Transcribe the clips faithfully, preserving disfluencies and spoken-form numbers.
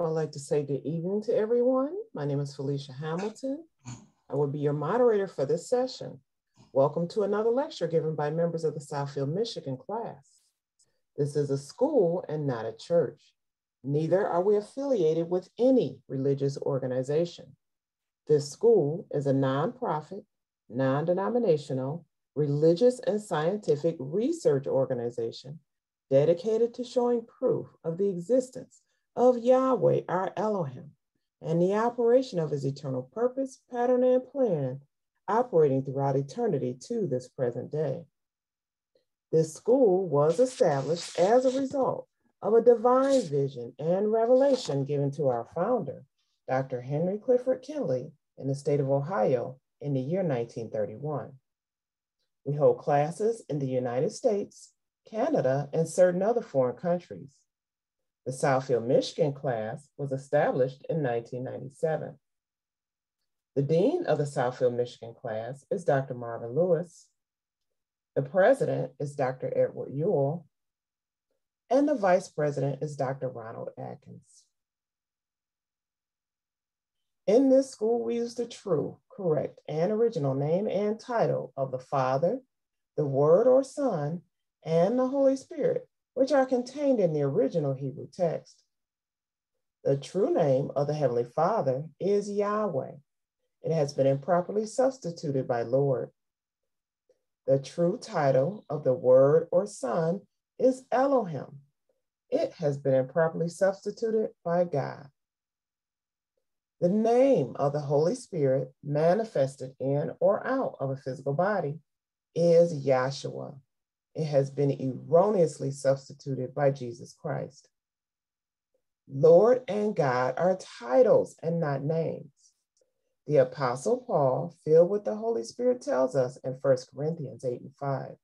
I would like to say good evening to everyone. My name is Felicia Hamilton. I will be your moderator for this session. Welcome to another lecture given by members of the Southfield, Michigan class. This is a school and not a church. Neither are we affiliated with any religious organization. This school is a nonprofit, non-denominational, religious and scientific research organization dedicated to showing proof of the existence of Yahweh, our Elohim, and the operation of his eternal purpose, pattern, and plan, operating throughout eternity to this present day. This school was established as a result of a divine vision and revelation given to our founder, Doctor Henry Clifford Kinley, in the state of Ohio in the year nineteen thirty-one. We hold classes in the United States, Canada, and certain other foreign countries. The Southfield, Michigan class was established in nineteen ninety-seven. The dean of the Southfield, Michigan class is Doctor Marvin Lewis. The president is Doctor Edward Ewell, and the vice president is Doctor Ronald Atkins. In this school, we use the true, correct, and original name and title of the Father, the Word or Son, and the Holy Spirit, which are contained in the original Hebrew text. The true name of the Heavenly Father is Yahweh. It has been improperly substituted by Lord. The true title of the Word or Son is Elohim. It has been improperly substituted by God. The name of the Holy Spirit manifested in or out of a physical body is Yahshua. It has been erroneously substituted by Jesus Christ. Lord and God are titles and not names. The Apostle Paul, filled with the Holy Spirit, tells us in First Corinthians eight and five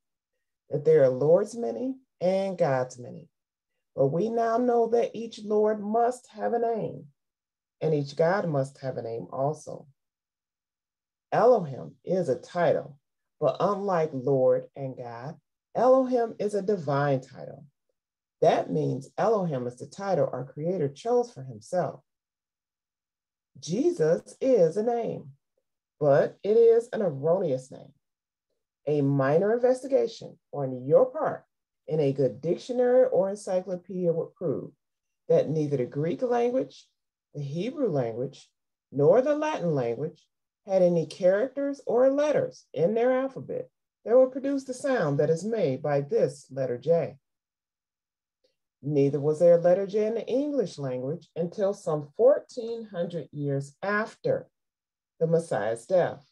that there are Lord's many and God's many. But we now know that each Lord must have a name, and each God must have a name also. Elohim is a title, but unlike Lord and God, Elohim is a divine title. That means Elohim is the title our Creator chose for himself. Jesus is a name, but it is an erroneous name. A minor investigation on your part in a good dictionary or encyclopedia would prove that neither the Greek language, the Hebrew language, nor the Latin language had any characters or letters in their alphabet that will produce the sound that is made by this letter J. Neither was there a letter J in the English language until some fourteen hundred years after the Messiah's death.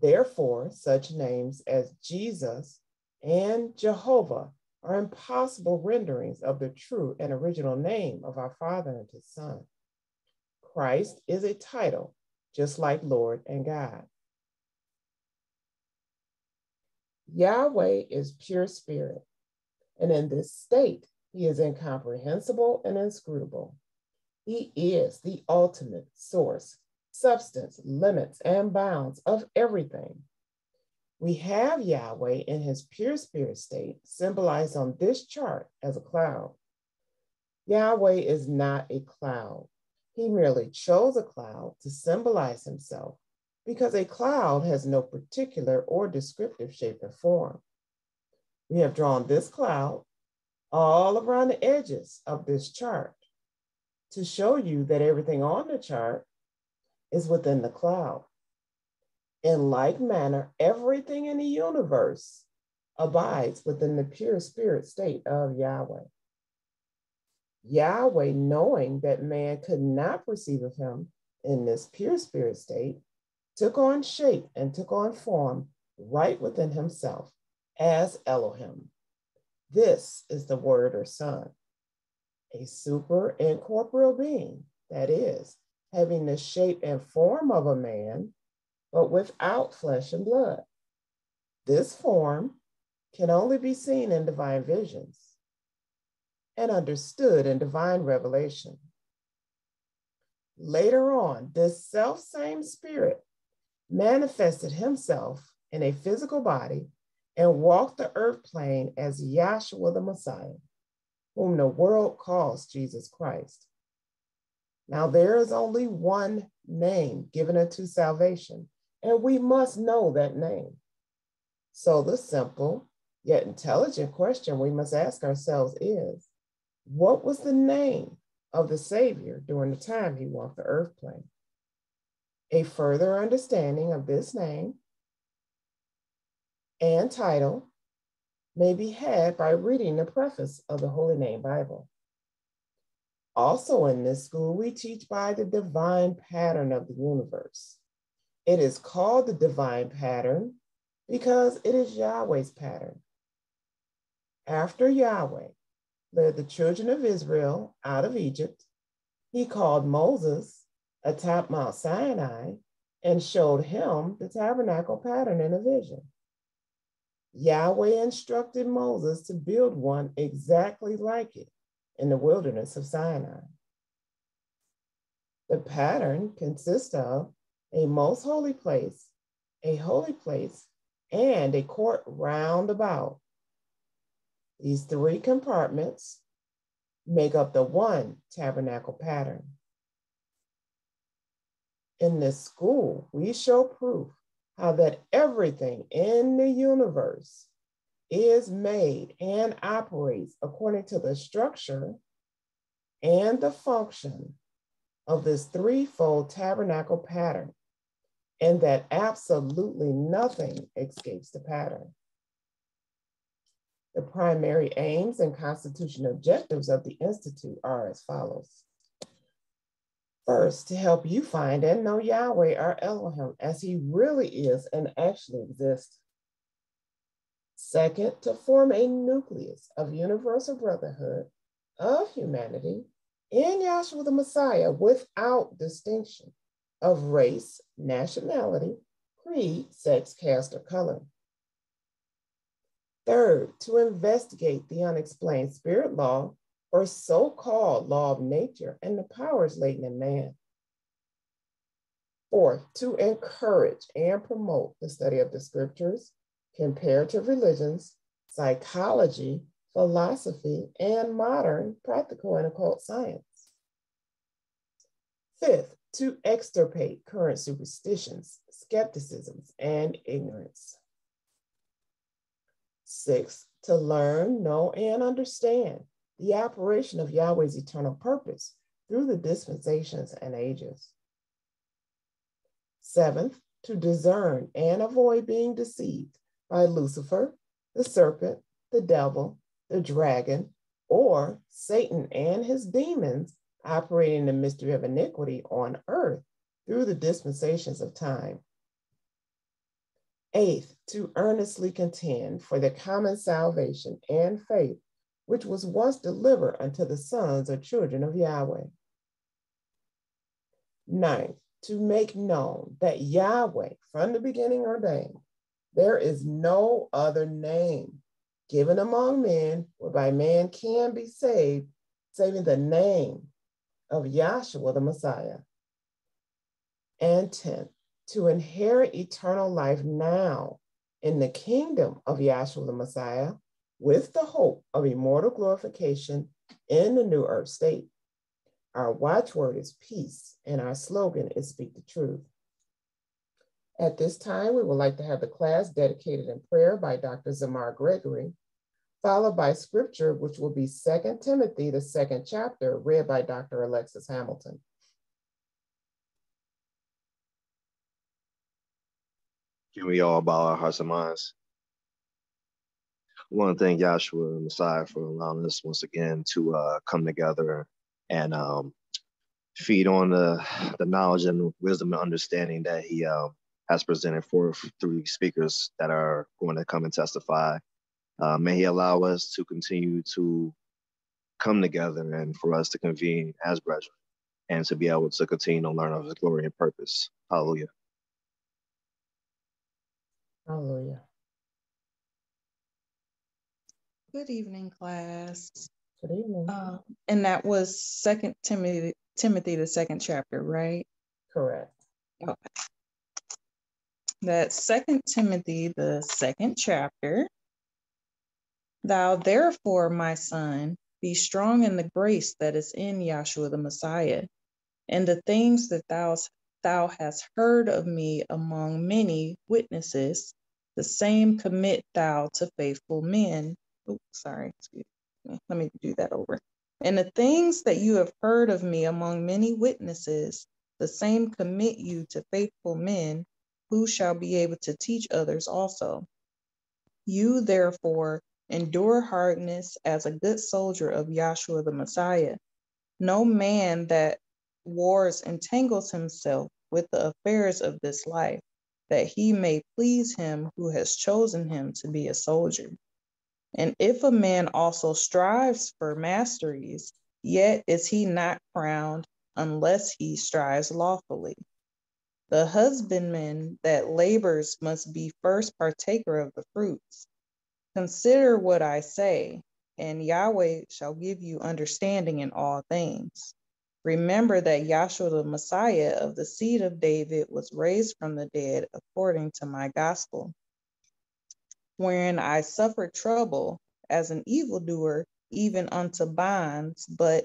Therefore, such names as Jesus and Jehovah are impossible renderings of the true and original name of our Father and his Son. Christ is a title, just like Lord and God. Yahweh is pure spirit, and in this state, he is incomprehensible and inscrutable. He is the ultimate source, substance, limits, and bounds of everything. We have Yahweh in his pure spirit state, symbolized on this chart as a cloud. Yahweh is not a cloud. He merely chose a cloud to symbolize himself, because a cloud has no particular or descriptive shape and form. We have drawn this cloud all around the edges of this chart to show you that everything on the chart is within the cloud. In like manner, everything in the universe abides within the pure spirit state of Yahweh. Yahweh, knowing that man could not perceive of him in this pure spirit state, took on shape and took on form right within himself as Elohim. This is the Word or Son, a super incorporeal being, that is, having the shape and form of a man, but without flesh and blood. This form can only be seen in divine visions and understood in divine revelation. Later on, this self-same spirit manifested himself in a physical body and walked the earth plane as Yahshua the Messiah, whom the world calls Jesus Christ. Now there is only one name given unto salvation, and we must know that name. So the simple yet intelligent question we must ask ourselves is, what was the name of the Savior during the time he walked the earth plane? A further understanding of this name and title may be had by reading the preface of the Holy Name Bible. Also in this school, we teach by the divine pattern of the universe. It is called the divine pattern because it is Yahweh's pattern. After Yahweh led the children of Israel out of Egypt, he called Moses atop Mount Sinai and showed him the tabernacle pattern in a vision. Yahweh instructed Moses to build one exactly like it in the wilderness of Sinai. The pattern consists of a most holy place, a holy place, and a court round about. These three compartments make up the one tabernacle pattern. In this school, we show proof how that everything in the universe is made and operates according to the structure and the function of this threefold tabernacle pattern, and that absolutely nothing escapes the pattern. The primary aims and constitutional objectives of the Institute are as follows. First, to help you find and know Yahweh, our Elohim, as he really is and actually exists. Second, to form a nucleus of universal brotherhood of humanity in Yahshua the Messiah without distinction of race, nationality, creed, sex, caste, or color. Third, to investigate the unexplained spirit law or so-called law of nature and the powers latent in man. Fourth, to encourage and promote the study of the scriptures, comparative religions, psychology, philosophy, and modern practical and occult science. Fifth, to extirpate current superstitions, skepticisms, and ignorance. Sixth, to learn, know, and understand the operation of Yahweh's eternal purpose through the dispensations and ages. Seventh, to discern and avoid being deceived by Lucifer, the serpent, the devil, the dragon, or Satan and his demons operating the mystery of iniquity on earth through the dispensations of time. Eighth, to earnestly contend for the common salvation and faith, which was once delivered unto the sons or children of Yahweh. Ninth, to make known that Yahweh from the beginning ordained, there is no other name given among men whereby man can be saved, saving the name of Yahshua the Messiah. And tenth, to inherit eternal life now in the kingdom of Yahshua the Messiah with the hope of immortal glorification in the new earth state. Our watchword is peace, and our slogan is speak the truth. At this time, we would like to have the class dedicated in prayer by Doctor Zamar Gregory, followed by scripture, which will be Second Timothy, the second chapter, read by Doctor Alexis Hamilton. Can we all bow our hearts and minds? I want to thank Yahshua and Messiah for allowing us once again to uh, come together and um, feed on the, the knowledge and wisdom and understanding that he uh, has presented for three speakers that are going to come and testify. Uh, may he allow us to continue to come together and for us to convene as brethren and to be able to continue to learn of his glory and purpose. Hallelujah. Hallelujah. Good evening, class. Good evening. Um, and that was Second Timothy, Timothy, the second chapter, right? Correct. Okay. That Second Timothy, the second chapter. Thou therefore, my son, be strong in the grace that is in Yahshua the Messiah, and the things that thou, thou hast heard of me among many witnesses, the same commit thou to faithful men. Oops, sorry, excuse me. Let me do that over. And the things that you have heard of me among many witnesses, the same commit you to faithful men, who shall be able to teach others also. You therefore endure hardness as a good soldier of Yahshua the Messiah. No man that wars entangles himself with the affairs of this life, that he may please him who has chosen him to be a soldier. And if a man also strives for masteries, yet is he not crowned unless he strives lawfully. The husbandman that labors must be first partaker of the fruits. Consider what I say, and Yahweh shall give you understanding in all things. Remember that Yahshua the Messiah of the seed of David was raised from the dead according to my gospel, wherein I suffered trouble as an evildoer, even unto bonds, but,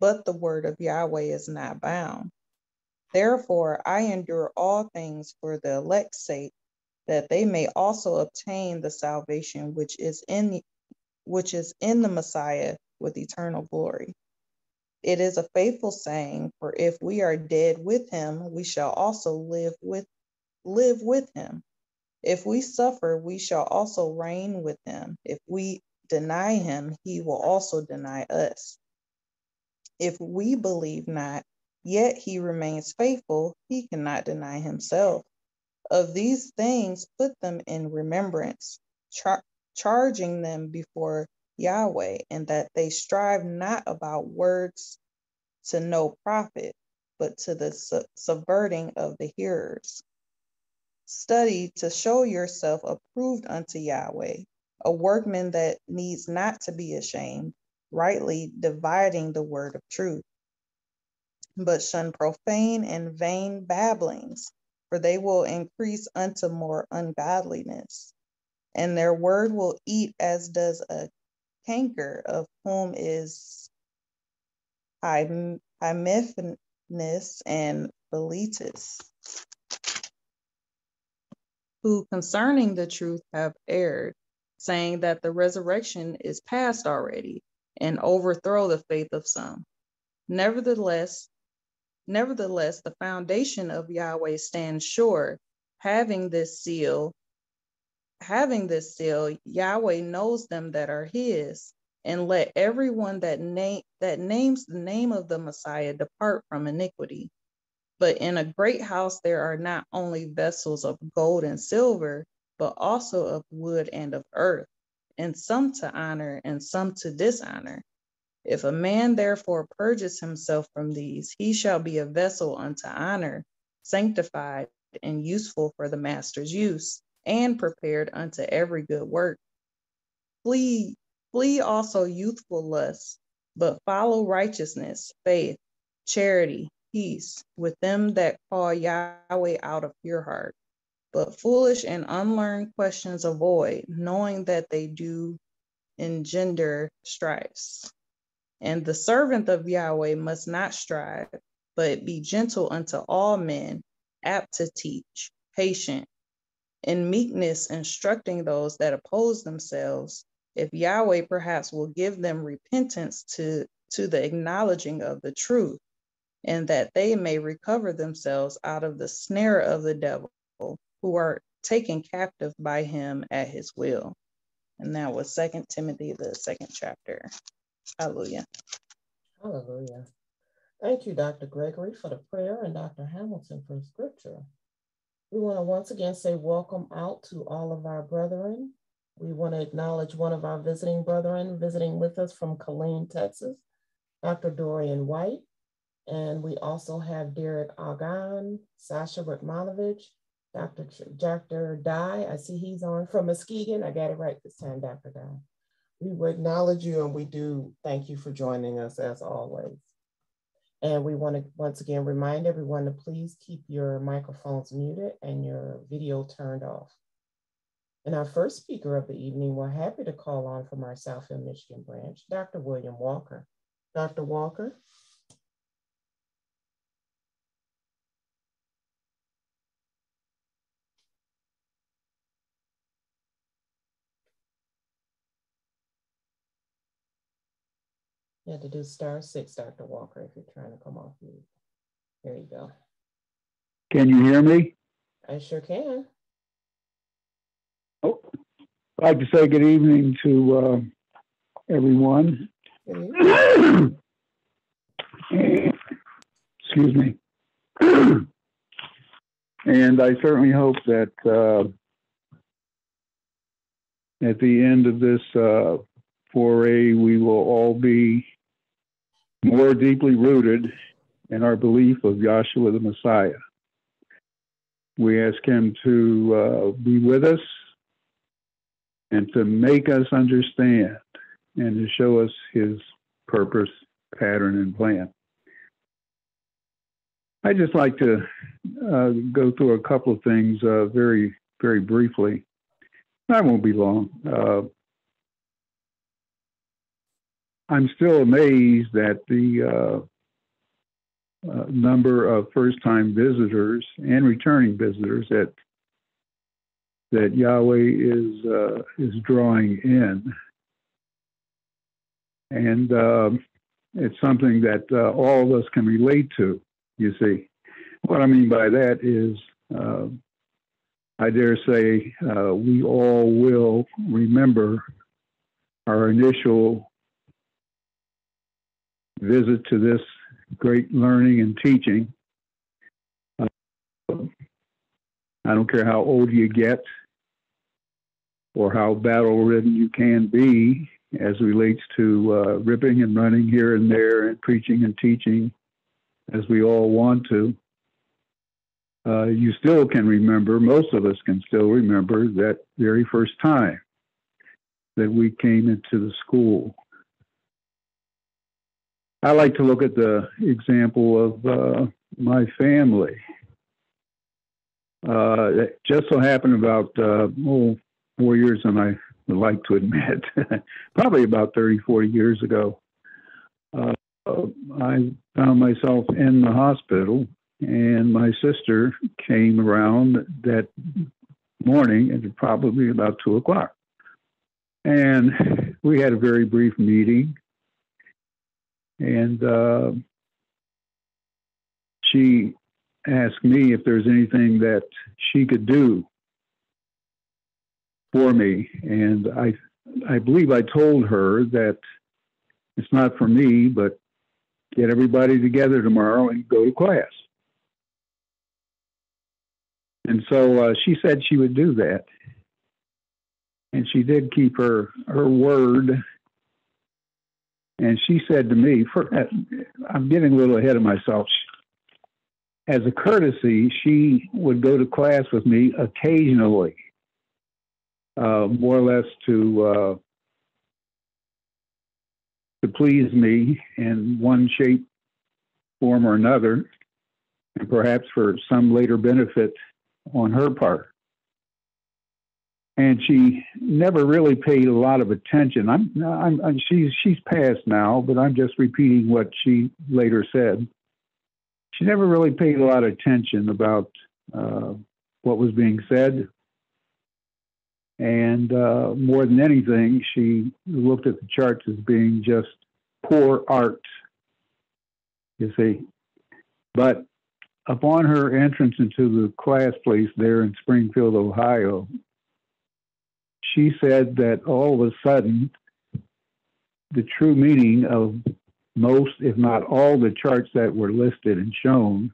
but the word of Yahweh is not bound. Therefore, I endure all things for the elect's sake, that they may also obtain the salvation which is in, which is in the Messiah with eternal glory. It is a faithful saying, for if we are dead with him, we shall also live with, live with him. If we suffer, we shall also reign with him. If we deny him, he will also deny us. If we believe not, yet he remains faithful, he cannot deny himself. Of these things, put them in remembrance, char- charging them before Yahweh, and that they strive not about words to no profit, but to the su- subverting of the hearers. Study to show yourself approved unto Yahweh, a workman that needs not to be ashamed, rightly dividing the word of truth. But shun profane and vain babblings, for they will increase unto more ungodliness, and their word will eat as does a canker, of whom is Hymettus and Philetus, who concerning the truth have erred, saying that the resurrection is past already, and overthrow the faith of some. Nevertheless, nevertheless, the foundation of Yahweh stands sure, having this seal. Having this seal, Yahweh knows them that are his, and let everyone that name that names the name of the Messiah depart from iniquity. But in a great house there are not only vessels of gold and silver, but also of wood and of earth, and some to honor and some to dishonor. If a man therefore purges himself from these, he shall be a vessel unto honor, sanctified and useful for the master's use, and prepared unto every good work. Flee, flee also youthful lusts, but follow righteousness, faith, charity, peace, with them that call Yahweh out of your heart. But foolish and unlearned questions avoid, knowing that they do engender strifes. And the servant of Yahweh must not strive, but be gentle unto all men, apt to teach, patient, in meekness instructing those that oppose themselves, if Yahweh perhaps will give them repentance to, to the acknowledging of the truth, and that they may recover themselves out of the snare of the devil, who are taken captive by him at his will. And that was Second Timothy, the second chapter. Hallelujah. Hallelujah. Thank you, Doctor Gregory, for the prayer, and Doctor Hamilton for scripture. We want to once again say welcome out to all of our brethren. We want to acknowledge one of our visiting brethren visiting with us from Killeen, Texas, Doctor Dorian White. And we also have Derek Argon, Sasha Ratmanovich, Doctor Doctor Dye. I see he's on from Muskegon. I got it right this time, Doctor Dye. We acknowledge you, and we do thank you for joining us as always. And we want to once again remind everyone to please keep your microphones muted and your video turned off. And our first speaker of the evening, we're happy to call on from our Southfield, Michigan branch, Doctor William Walker. Doctor Walker. You have to do star six, Doctor Walker, if you're trying to come off mute. There you go. Can you hear me? I sure can. Oh, I'd like to say good evening to uh, everyone. Good evening. Excuse me. And I certainly hope that uh, at the end of this uh, foray, we will all be more deeply rooted in our belief of Yahshua the Messiah. We ask him to uh, be with us and to make us understand and to show us his purpose, pattern, and plan. I'd just like to uh, go through a couple of things uh, very, very briefly. I won't be long. Uh, I'm still amazed at the uh, uh, number of first-time visitors and returning visitors that that Yahweh is uh, is drawing in, and uh, it's something that uh, all of us can relate to. You see, what I mean by that is, uh, I dare say, uh, we all will remember our initial visit to this great learning and teaching. Uh, I don't care how old you get or how battle-ridden you can be as relates to uh, ripping and running here and there and preaching and teaching, as we all want to, uh, you still can remember, most of us can still remember that very first time that we came into the school. I like to look at the example of uh, my family. Uh, it just so happened about uh, oh, four years, and I would like to admit, probably about thirty, forty years ago, uh, I found myself in the hospital, and my sister came around that morning at probably about two o'clock. And we had a very brief meeting, and uh, she asked me if there's anything that she could do for me. And I, I believe I told her that it's not for me, but get everybody together tomorrow and go to class. And so uh, she said she would do that. And she did keep her, her word. And she said to me, for, I'm getting a little ahead of myself. As a courtesy, she would go to class with me occasionally, uh, more or less to... Uh, to please me in one shape, form, or another, and perhaps for some later benefit on her part. And she never really paid a lot of attention. I'm, I'm, I'm she's, she's passed now, but I'm just repeating what she later said. She never really paid a lot of attention about uh, what was being said. And uh, more than anything, she looked at the charts as being just poor art, you see. But upon her entrance into the class place there in Springfield, Ohio, she said that all of a sudden, the true meaning of most, if not all, the charts that were listed and shown,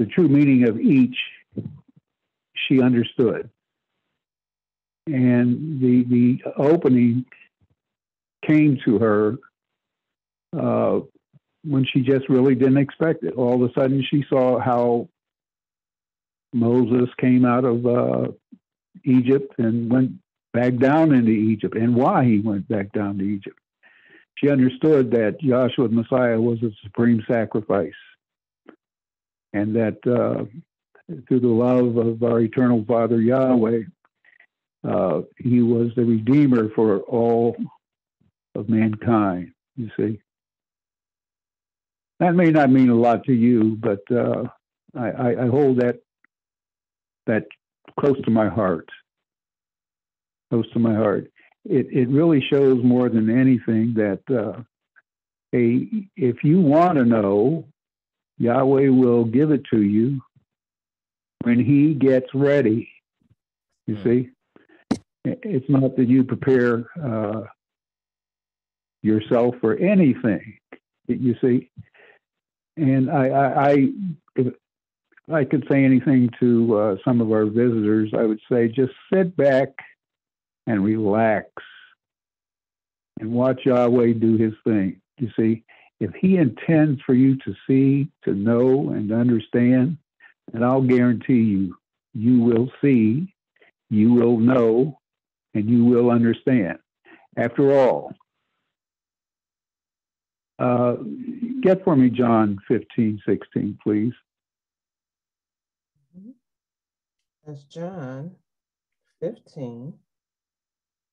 the true meaning of each, she understood. And the the opening came to her uh, when she just really didn't expect it. All of a sudden, she saw how Moses came out of uh, Egypt and went back down into Egypt, and why he went back down to Egypt. She understood that Yahshua the Messiah was a supreme sacrifice, and that uh, through the love of our eternal Father Yahweh, Uh, he was the redeemer for all of mankind, you see. That may not mean a lot to you, but uh, I, I hold that that close to my heart, close to my heart. it, it really shows more than anything that uh, a if you want to know, Yahweh will give it to you when he gets ready. You mm. see? It's not that you prepare uh, yourself for anything, you see. And I, I, I, if I could say anything to uh, some of our visitors, I would say just sit back and relax and watch Yahweh do his thing, you see. If he intends for you to see, to know, and understand, and I'll guarantee you, you will see, you will know, and you will understand. After all, uh, get for me John fifteen sixteen, please. That's John fifteen,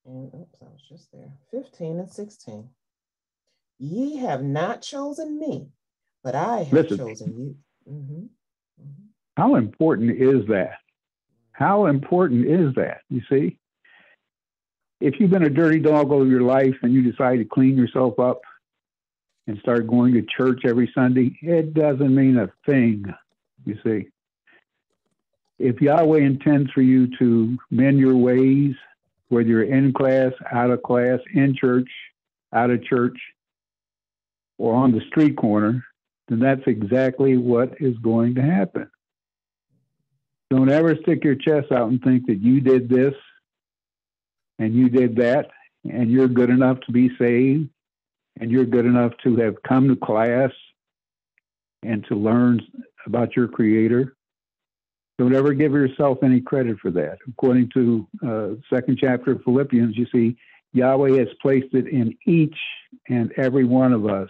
and oops, I was just there, fifteen and sixteen. Ye have not chosen me, but I have Listen, chosen you. Mm-hmm. Mm-hmm. How important is that? How important is that? You see, if you've been a dirty dog all your life and you decide to clean yourself up and start going to church every Sunday, it doesn't mean a thing. You see, if Yahweh intends for you to mend your ways, whether you're in class, out of class, in church, out of church, or on the street corner, then that's exactly what is going to happen. Don't ever stick your chest out and think that you did this and you did that and you're good enough to be saved and you're good enough to have come to class and to learn about your Creator. Don't ever give yourself any credit for that. According to uh, second chapter of Philippians, you see, Yahweh has placed it in each and every one of us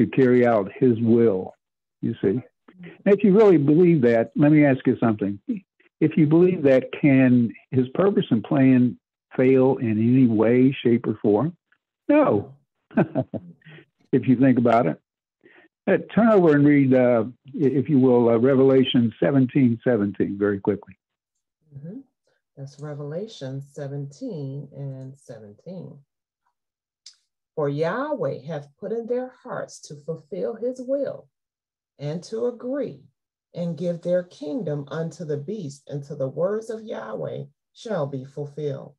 to carry out his will, you see. And if you really believe that, let me ask you something. If you believe that, can his purpose and plan fail in any way, shape, or form? No, if you think about it. Uh, turn over and read, uh, if you will, uh, Revelation seventeen seventeen, very quickly. Mm-hmm. That's Revelation seventeen and seventeen. For Yahweh hath put in their hearts to fulfill his will and to agree and give their kingdom unto the beast until the words of Yahweh shall be fulfilled.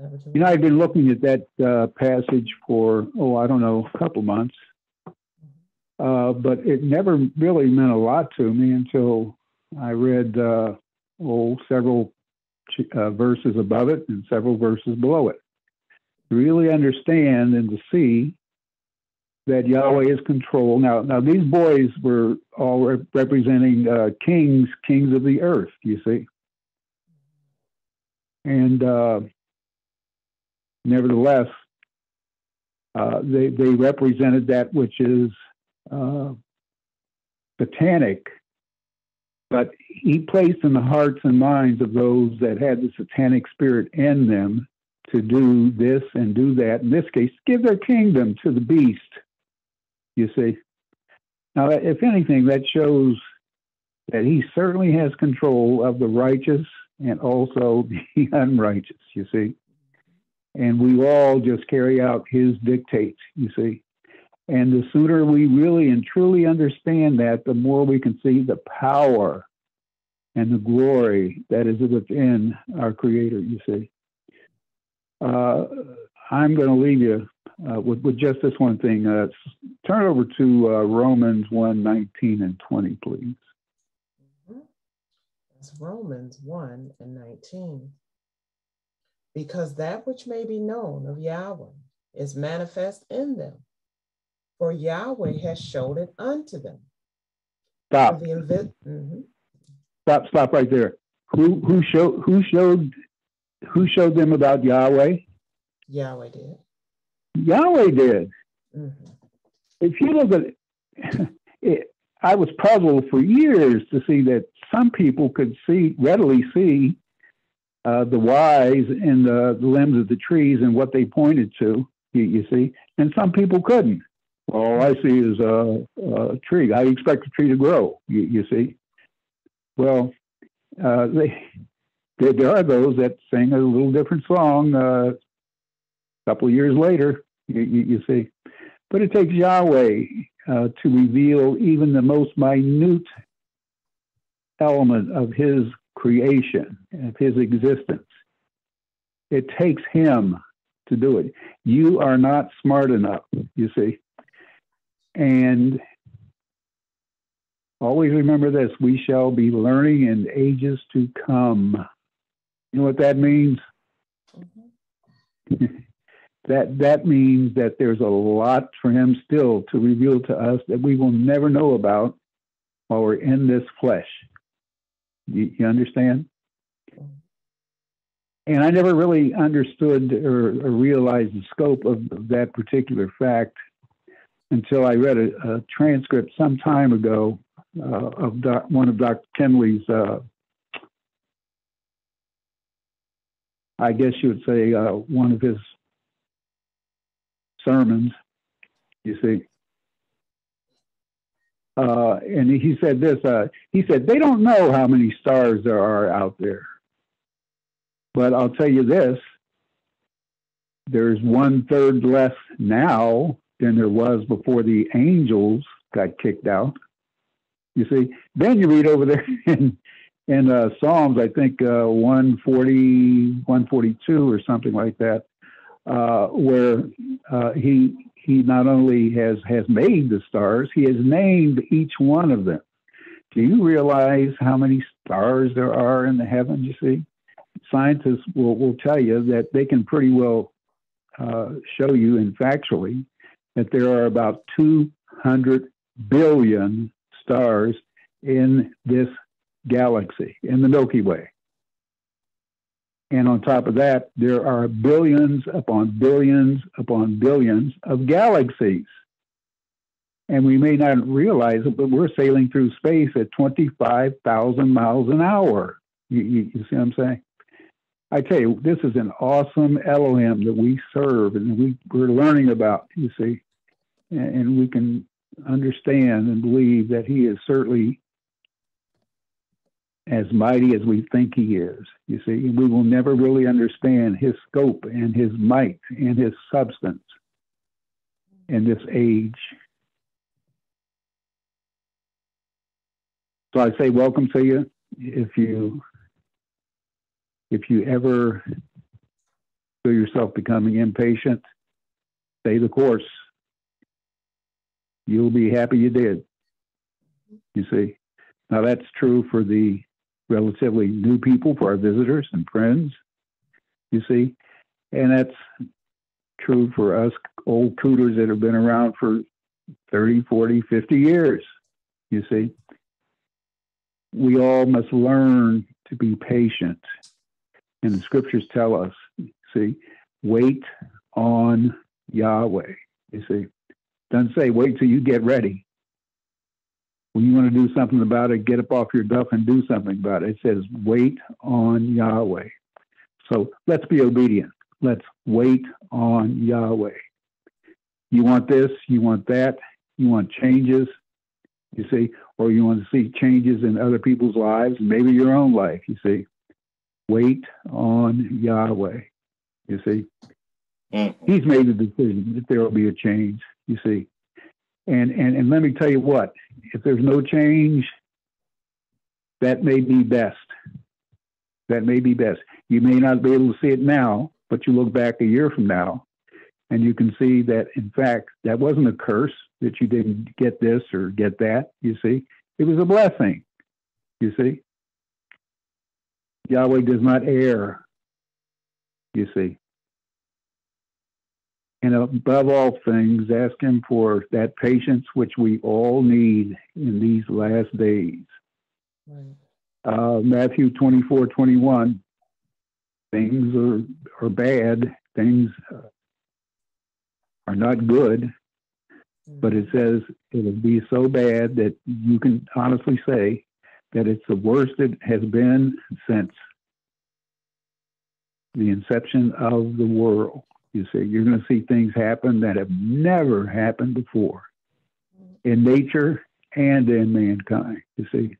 You know, I've been looking at that uh, passage for, oh, I don't know, a couple months, uh, but it never really meant a lot to me until I read uh, oh, several uh, verses above it and several verses below it. Really understand and to see that Yahweh is control. Now, now these boys were all re- representing uh, kings, kings of the earth, you see. And uh, nevertheless, uh, they, they represented that which is uh, satanic, but he placed in the hearts and minds of those that had the satanic spirit in them to do this and do that. In this case, give their kingdom to the beast, you see. Now, if anything, that shows that he certainly has control of the righteous and also the unrighteous, you see. And we all just carry out his dictates, you see. And the sooner we really and truly understand that, the more we can see the power and the glory that is within our Creator, you see. Uh, I'm going to leave you uh, with, with just this one thing. Uh, turn over to uh, Romans one nineteen and twenty, please. Mm-hmm. That's Romans one and nineteen. Because that which may be known of Yahweh is manifest in them, for Yahweh has showed it unto them. Stop. The invi- mm-hmm. Stop. Stop right there. Who who showed who showed who showed them about Yahweh? Yahweh did. Yahweh did. Mm-hmm. If you look at it, I was puzzled for years to see that some people could see readily see uh, the wise in the, the limbs of the trees and what they pointed to. You, you see, and some people couldn't. All I see is a, a tree. I expect a tree to grow, you, you see. Well, uh, they there are those that sing a little different song uh, a couple of years later, you, you, you see. But it takes Yahweh uh, to reveal even the most minute element of his creation, of his existence. It takes him to do it. You are not smart enough, you see. And always remember this, we shall be learning in ages to come. You know what that means? Mm-hmm. that that means that there's a lot for him still to reveal to us that we will never know about while we're in this flesh. You, you understand? And I never really understood or, or realized the scope of, of that particular fact until I read a, a transcript some time ago uh, of doc, one of Doctor Kinley's, uh, I guess you would say, uh, one of his sermons, you see. Uh, and he said this, uh, he said, they don't know how many stars there are out there. But I'll tell you this, there's one third less now than there was before the angels got kicked out. You see, then you read over there in, in uh, Psalms, I think uh, one forty, one forty-two or something like that, uh, where uh, he he not only has, has made the stars, he has named each one of them. Do you realize how many stars there are in the heavens, you see? Scientists will, will tell you that they can pretty well uh, show you, and factually, that there are about two hundred billion stars in this galaxy, in the Milky Way. And on top of that, there are billions upon billions upon billions of galaxies. And we may not realize it, but we're sailing through space at twenty-five thousand miles an hour. You, you, you see what I'm saying? I tell you, this is an awesome Elohim that we serve and we, we're learning about, you see. And, and we can understand and believe that he is certainly as mighty as we think he is, you see. And we will never really understand his scope and his might and his substance in this age. So I say welcome to you if you... If you ever feel yourself becoming impatient, stay the course. You'll be happy you did, you see. Now, that's true for the relatively new people, for our visitors and friends, you see. And that's true for us old cooters that have been around for thirty, forty, fifty years, you see. We all must learn to be patient. And the scriptures tell us, see, wait on Yahweh, you see. Doesn't say wait till you get ready. When you want to do something about it, get up off your duff and do something about it. It says wait on Yahweh. So let's be obedient. Let's wait on Yahweh. You want this, you want that, you want changes, you see, or you want to see changes in other people's lives, maybe your own life, you see. Wait on Yahweh, you see. Mm-hmm. He's made the decision that there will be a change, you see. And, and and let me tell you what, if there's no change, that may be best. That may be best. You may not be able to see it now, but you look back a year from now, and you can see that, in fact, that wasn't a curse that you didn't get this or get that, you see. It was a blessing, you see. Yahweh does not err, you see. And above all things, ask him for that patience which we all need in these last days. Right. Uh, Matthew twenty-four, twenty-one, things are, are bad, things are not good, but it says it'll be so bad that you can honestly say that it's the worst it has been since the inception of the world. You see, you're going to see things happen that have never happened before in nature and in mankind, you see.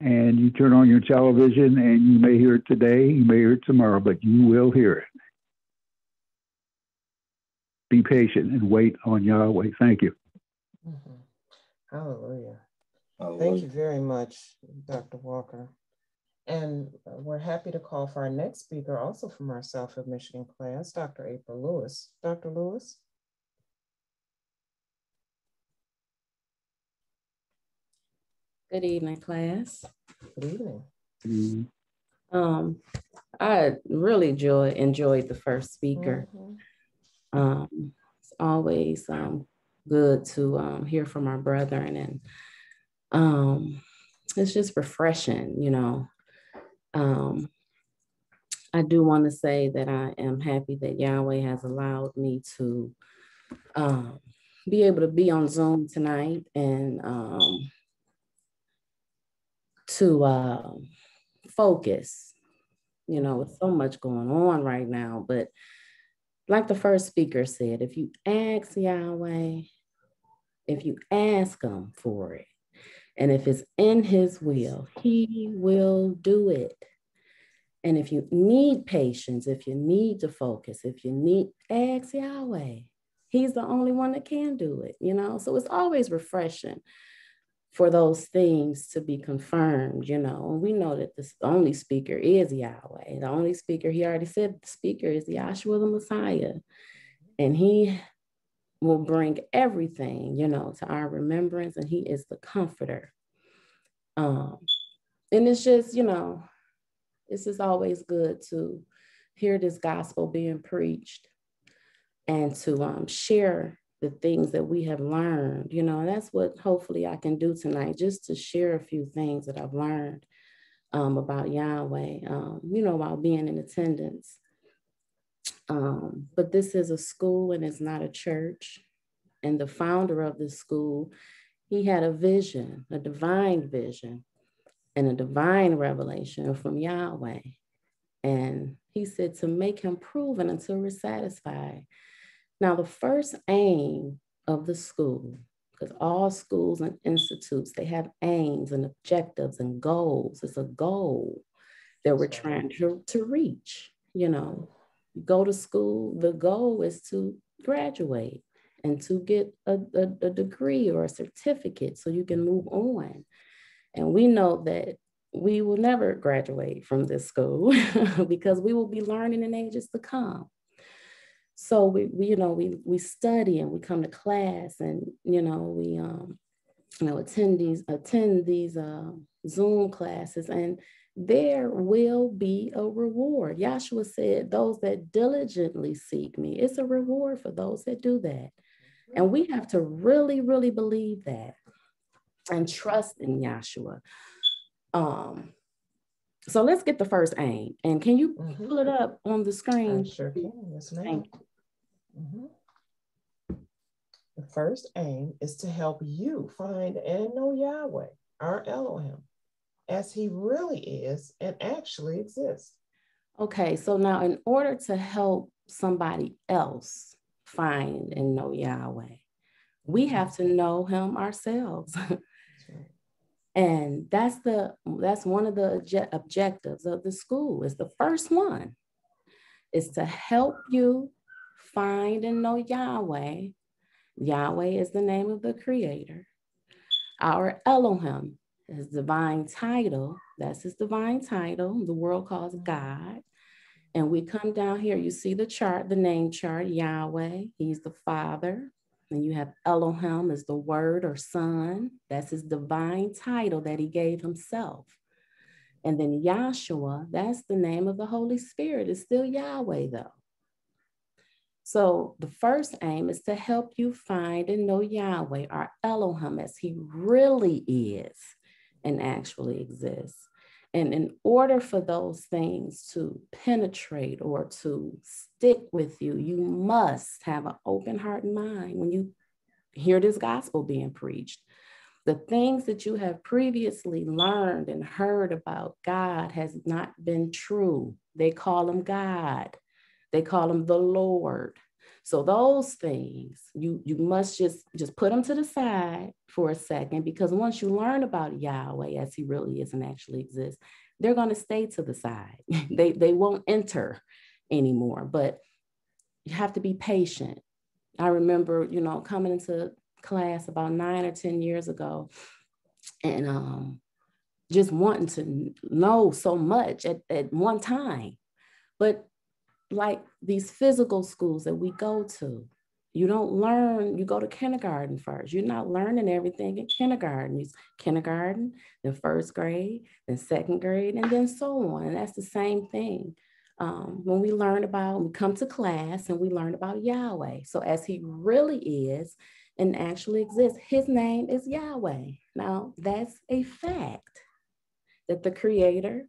and you turn on your television, and you may hear it today, you may hear it tomorrow, but you will hear it. Be patient and wait on Yahweh. Thank you. Mm-hmm. Hallelujah. Hallelujah. Thank you very much, Doctor Walker. And we're happy to call for our next speaker, also from our Southfield, Michigan class, Doctor April Lewis. Doctor Lewis? Good evening, class. Good evening. Good evening. Um, I really enjoy, enjoyed the first speaker. Mm-hmm. Um, it's always um, good to um, hear from our brethren, and um, it's just refreshing, you know. Um, I do want to say that I am happy that Yahweh has allowed me to um, be able to be on Zoom tonight, and um, to uh, focus, you know, with so much going on right now. But like the first speaker said, if you ask Yahweh, if you ask him for it, and if it's in his will, he will do it. And if you need patience, if you need to focus, if you need, ask Yahweh. He's the only one that can do it, you know? So it's always refreshing for those things to be confirmed, you know? And we know that the only speaker is Yahweh. The only speaker, he already said, the speaker is Yahshua the Messiah. And he will bring everything, you know, to our remembrance, and he is the comforter. Um, and it's just, you know, it's just always good to hear this gospel being preached, and to um, share the things that we have learned, you know, and that's what hopefully I can do tonight, just to share a few things that I've learned um, about Yahweh, um, you know, while being in attendance. Um, but this is a school and it's not a church. And the founder of this school, he had a vision, a divine vision and a divine revelation from Yahweh. And he said to make him proven until we're satisfied. Now, the first aim of the school, because all schools and institutes, they have aims and objectives and goals. It's a goal that we're trying to, to reach, you know. Go to school, the goal is to graduate and to get a, a, a degree or a certificate so you can move on. And we know that we will never graduate from this school because we will be learning in ages to come. So we, we you know, we we study and we come to class, and you know, we um you know attend these attend these uh, Zoom classes, and there will be a reward. Yahshua said, those that diligently seek me, it's a reward for those that do that. And we have to really, really believe that and trust in Yahshua. Um, so let's get the first aim. And can you mm-hmm. pull it up on the screen? I sure can. Yes, ma'am. Thank you. Mm-hmm. The first aim is to help you find and know Yahweh, our Elohim, as he really is and actually exists. Okay, so now in order to help somebody else find and know Yahweh, we have to know him ourselves. That's right. And that's the that's one of the obje- objectives of the school. It's the first one, is to help you find and know Yahweh. Yahweh is the name of the creator. Our Elohim, his divine title, that's his divine title, the world calls God. And we come down here, you see the chart, the name chart, Yahweh, he's the Father. And you have Elohim as the Word or Son, that's his divine title that he gave himself. And then Yahshua, that's the name of the Holy Spirit, it's still Yahweh though. So the first aim is to help you find and know Yahweh, our Elohim, as he really is and actually exists. And in order for those things to penetrate or to stick with you, you must have an open heart and mind when you hear this gospel being preached. The things that you have previously learned and heard about God has not been true. They call him God. They call him the Lord. So those things, you, you must just, just put them to the side for a second, because once you learn about Yahweh as he really is and actually exists, they're going to stay to the side. they, they won't enter anymore, but you have to be patient. I remember, you know, coming into class about nine or ten years ago and um, just wanting to know so much at, at one time. But like these physical schools that we go to, you don't learn, you go to kindergarten first. You're not learning everything in kindergarten. It's kindergarten, then first grade, then second grade, and then so on. And that's the same thing. Um, when we learn about, we come to class and we learn about Yahweh. So as he really is and actually exists, his name is Yahweh. Now that's a fact that the creator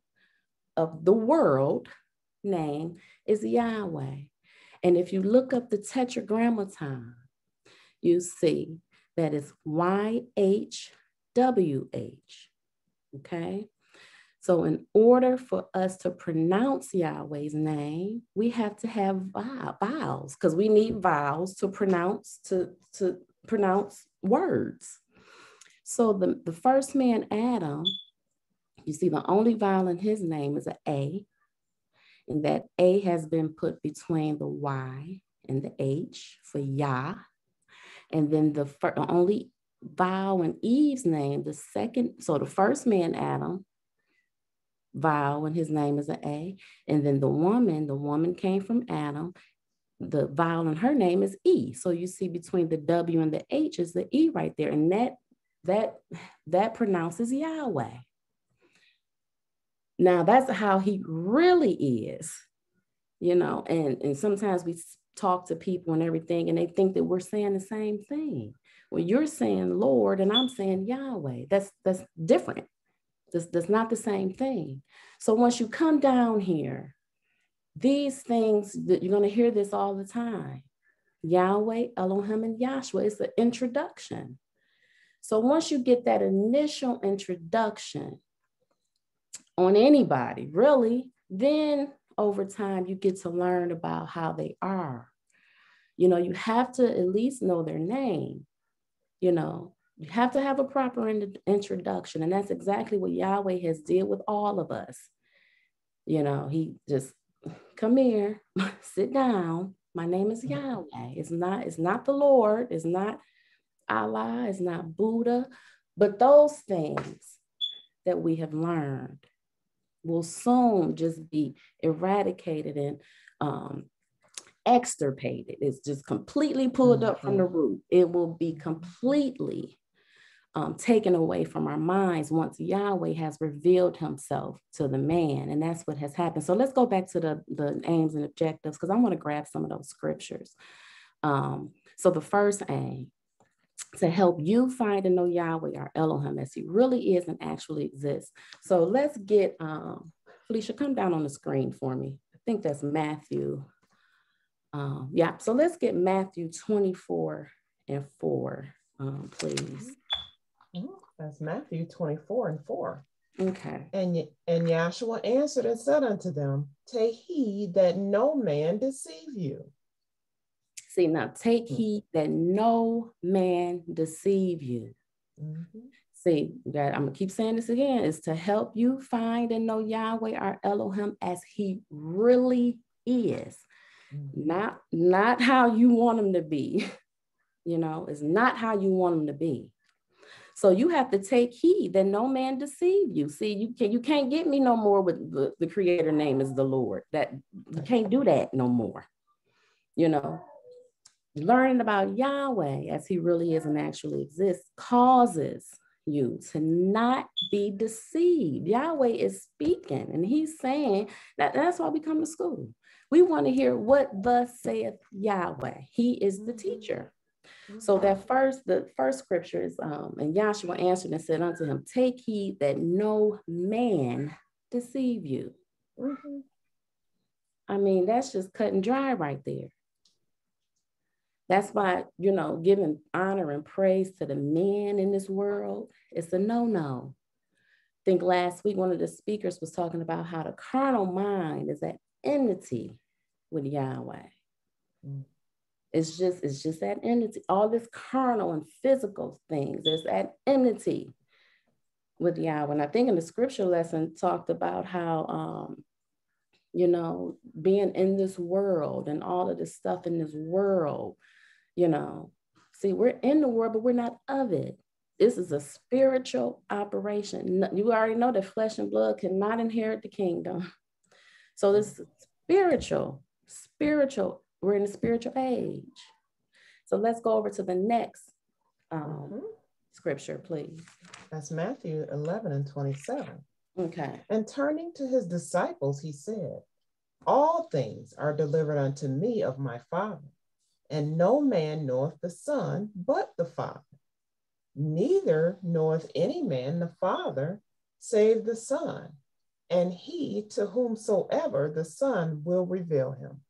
of the world name is Yahweh. And if you look up the tetragrammaton, you see that it's Y H W H, okay? So in order for us to pronounce Yahweh's name, we have to have vowels, because we need vowels to pronounce to, to pronounce words. So the, the first man, Adam, you see the only vowel in his name is an A, and that A has been put between the Y and the H for Yah. And then the first, only vowel in Eve's name, the second, so the first man, Adam, vowel in his name is an A. And then the woman, the woman came from Adam. The vowel in her name is E. So you see between the W and the H is the E right there. And that, that, that pronounces Yahweh. Now that's how he really is, you know, and, and sometimes we talk to people and everything and they think that we're saying the same thing. Well, you're saying Lord and I'm saying Yahweh. That's, that's different. That's, that's not the same thing. So once you come down here, these things, that you're going to hear this all the time. Yahweh, Elohim, and Yahshua is the introduction. So once you get that initial introduction on anybody, really, then over time, you get to learn about how they are. You know, you have to at least know their name. You know, you have to have a proper in- introduction. And that's exactly what Yahweh has did with all of us. You know, he just, come here, sit down. My name is Yahweh. It's not, it's not the Lord. It's not Allah. It's not Buddha. But those things that we have learned will soon just be eradicated and um, extirpated. It's just completely pulled mm-hmm. up from the root. It will be completely um, taken away from our minds once Yahweh has revealed himself to the man. And that's what has happened. So let's go back to the, the aims and objectives, because I want to grab some of those scriptures. Um, so the first aim, to help you find and know Yahweh, our Elohim, as he really is and actually exists. So let's get, um, Felicia, come down on the screen for me. I think that's Matthew. Um, yeah, so let's get Matthew twenty-four and four, um, please. That's Matthew twenty-four and four. Okay. And, and Yahshua answered and said unto them, take heed that no man deceive you. See, now take heed that no man deceive you. Mm-hmm. See, that I'm gonna keep saying this again, is to help you find and know Yahweh, our Elohim, as he really is. Mm-hmm. Not, not how you want him to be. You know, it's not how you want him to be. So you have to take heed that no man deceive you. See, you can you can't get me no more with the, the creator name is the Lord. That you can't do that no more. You know. Learning about Yahweh as he really is and actually exists causes you to not be deceived. Yahweh is speaking and he's saying that, that's why we come to school. We want to hear what thus saith Yahweh. He is the teacher. So that first, the first scripture is, um, and Yahshua answered and said unto him, take heed that no man deceive you. Mm-hmm. I mean, that's just cut and dry right there. That's why, you know, giving honor and praise to the men in this world, it's a no-no. I think last week, one of the speakers was talking about how the carnal mind is at enmity with Yahweh. Mm. It's just, it's just that enmity. All this carnal and physical things, there's that enmity with Yahweh. And I think in the scripture lesson talked about how, um, you know, being in this world and all of this stuff in this world, you know, see, we're in the world, but we're not of it. This is a spiritual operation. You already know that flesh and blood cannot inherit the kingdom. So this spiritual, spiritual, we're in a spiritual age. So let's go over to the next um, mm-hmm. scripture, please. That's Matthew eleven and twenty-seven. Okay. And turning to his disciples, he said, all things are delivered unto me of my Father, and no man knoweth the Son but the Father. Neither knoweth any man the Father save the Son, and he to whomsoever the Son will reveal him.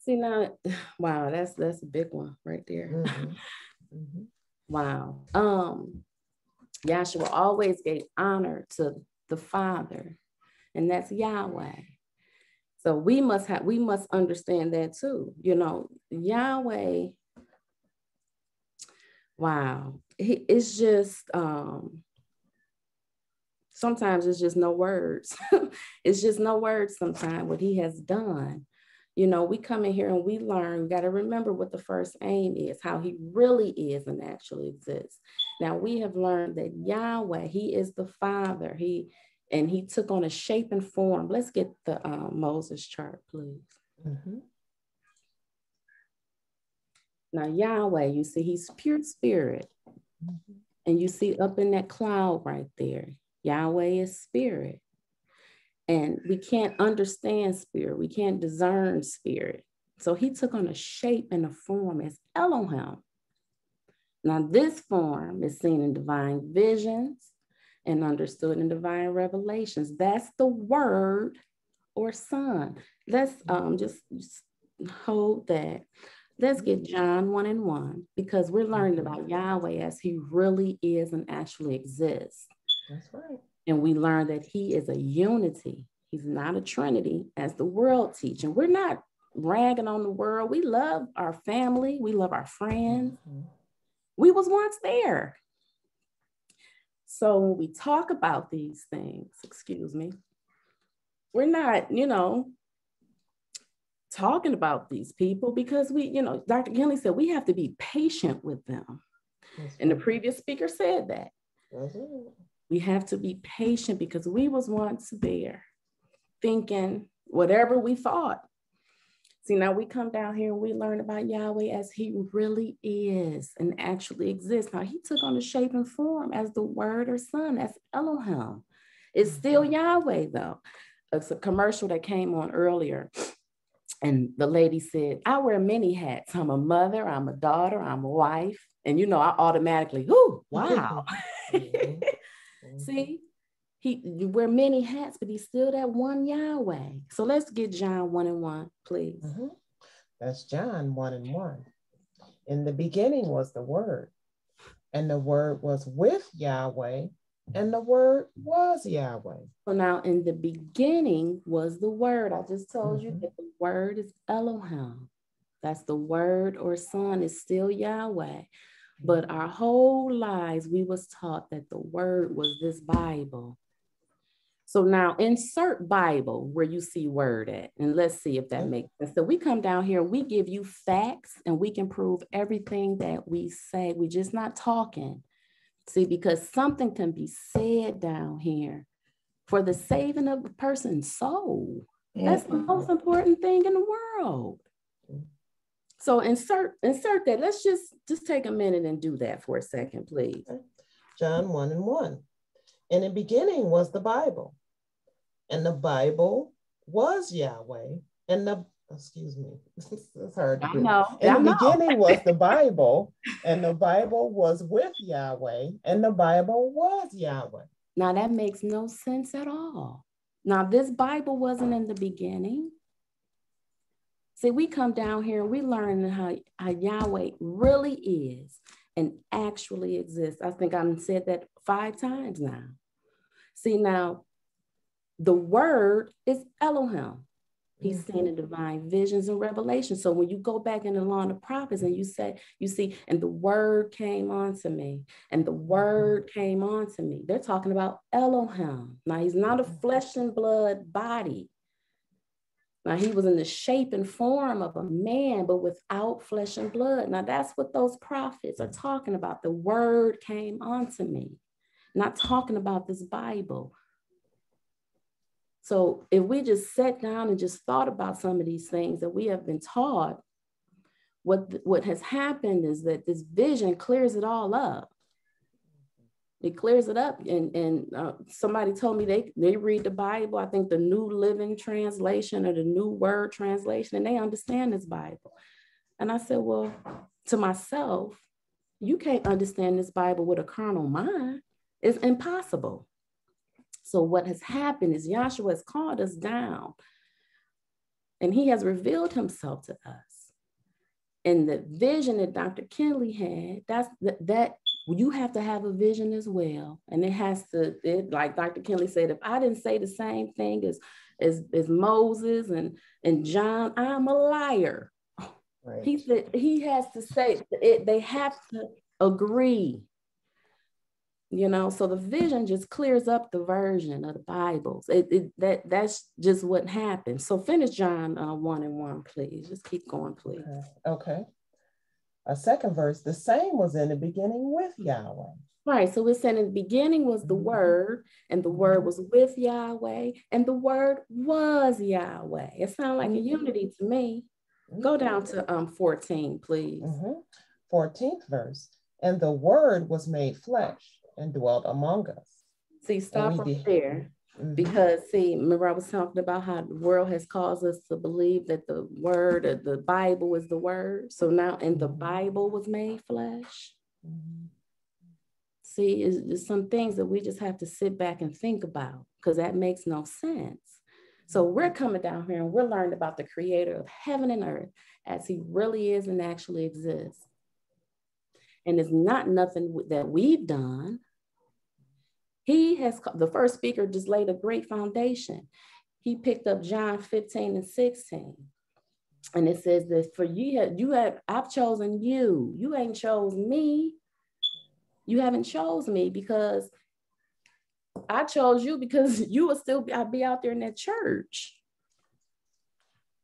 See now, wow, that's that's a big one right there. Mm-hmm. Mm-hmm. Wow. Um, Yahshua always gave honor to the Father, and that's Yahweh. So we must have, we must understand that too. You know, Yahweh, wow, he, it's just, um, sometimes it's just no words. It's just no words sometimes what he has done. You know, we come in here and we learn, we got to remember what the first aim is, how he really is and actually exists. Now we have learned that Yahweh, he is the Father. He, and he took on a shape and form. Let's get the uh, Moses chart, please. Mm-hmm. Now Yahweh, you see, he's pure spirit. Mm-hmm. And you see up in that cloud right there, Yahweh is spirit. And we can't understand spirit. We can't discern spirit. So he took on a shape and a form as Elohim. Now this form is seen in divine visions and understood in divine revelations. That's the word or son. Let's um, just, just hold that. Let's get John one and one, because we're learning about Yahweh as he really is and actually exists. That's right. And we learn that he is a unity. He's not a trinity as the world teaches. And we're not ragging on the world. We love our family. We love our friends. Mm-hmm. We was once there. So when we talk about these things, excuse me, we're not, you know, talking about these people because we, you know, Doctor Kinley said we have to be patient with them. That's and right. The previous speaker said that. Mm-hmm. We have to be patient because we was once there thinking whatever we thought. See, now we come down here and we learn about Yahweh as he really is and actually exists. Now he took on a shape and form as the word or son, as Elohim. It's still Yahweh though. It's a commercial that came on earlier. And the lady said, I wear many hats. I'm a mother, I'm a daughter, I'm a wife. And you know, I automatically, ooh, wow. Mm-hmm. See, he you wear many hats, but he's still that one Yahweh. So let's get John one and one, please. Mm-hmm. That's John one and one. In the beginning was the Word, and the Word was with Yahweh, and the Word was Yahweh. So now, in the beginning was the Word. I just told mm-hmm. you that the Word is Elohim. That's the Word or Son is still Yahweh. But our whole lives, we was taught that the word was this Bible. So now insert Bible where you see word at, and let's see if that makes sense. So we come down here, we give you facts, and we can prove everything that we say. We're just not talking. See, because something can be said down here for the saving of a person's soul. That's the most important thing in the world. So insert insert that. Let's just, just take a minute and do that for a second, please. John one and one. In the beginning was the Bible, and the Bible was Yahweh, and the, excuse me, it's hard to do. I know. In I the know. beginning was the Bible, and the Bible was with Yahweh, and the Bible was Yahweh. Now that makes no sense at all. Now this Bible wasn't in the beginning. See, we come down here and we learn how, how Yahweh really is and actually exists. I think I've said that five times now. See, now, the word is Elohim. He's mm-hmm. seen in divine visions and revelations. So when you go back in the law and the prophets and you say, you see, and the word came on to me, and the word mm-hmm. came on to me. They're talking about Elohim. Now, he's not a flesh and blood body. Now, he was in the shape and form of a man, but without flesh and blood. Now, that's what those prophets are talking about. The word came on to me. Not talking about this Bible. So if we just sat down and just thought about some of these things that we have been taught, what, what has happened is that this vision clears it all up. It clears it up. And, and uh, somebody told me they, they read the Bible, I think the New Living Translation or the New Word Translation, and they understand this Bible. And I said, well, to myself, you can't understand this Bible with a carnal mind. It's impossible. So what has happened is Yahshua has called us down, and he has revealed himself to us. And the vision that Doctor Kinley had, that's that, that you have to have a vision as well. And it has to, it, like Doctor Kinley said, if I didn't say the same thing as, as, as Moses and, and John, I'm a liar. Right. He said he has to say it, they have to agree. You know, so the vision just clears up the version of the Bibles. It, it that that's just what happened. So finish John uh, one and one, please. Just keep going, please. Okay. Okay. A second verse. The same was in the beginning with Yahweh. Right. So it's saying in the beginning was the Word, and the Word was with Yahweh, and the Word was Yahweh. It sounds like a unity to me. Go down to um fourteen, please. Mm-hmm. fourteenth verse. And the Word was made flesh and dwelt among us. See, stop right there. Mm-hmm. Because, see, remember I was talking about how the world has caused us to believe that the word, or the Bible is the word. So now, and the Bible was made flesh. Mm-hmm. See, it's, it's some things that we just have to sit back and think about, because that makes no sense. So we're coming down here and we're learning about the creator of heaven and earth as he really is and actually exists. And it's not nothing that we've done. He has, the first speaker just laid a great foundation. He picked up John fifteen and sixteen. And it says that for you, have, you have, I've chosen you. You ain't chose me. You haven't chose me, because I chose you, because you will still be, I'll be out there in that church.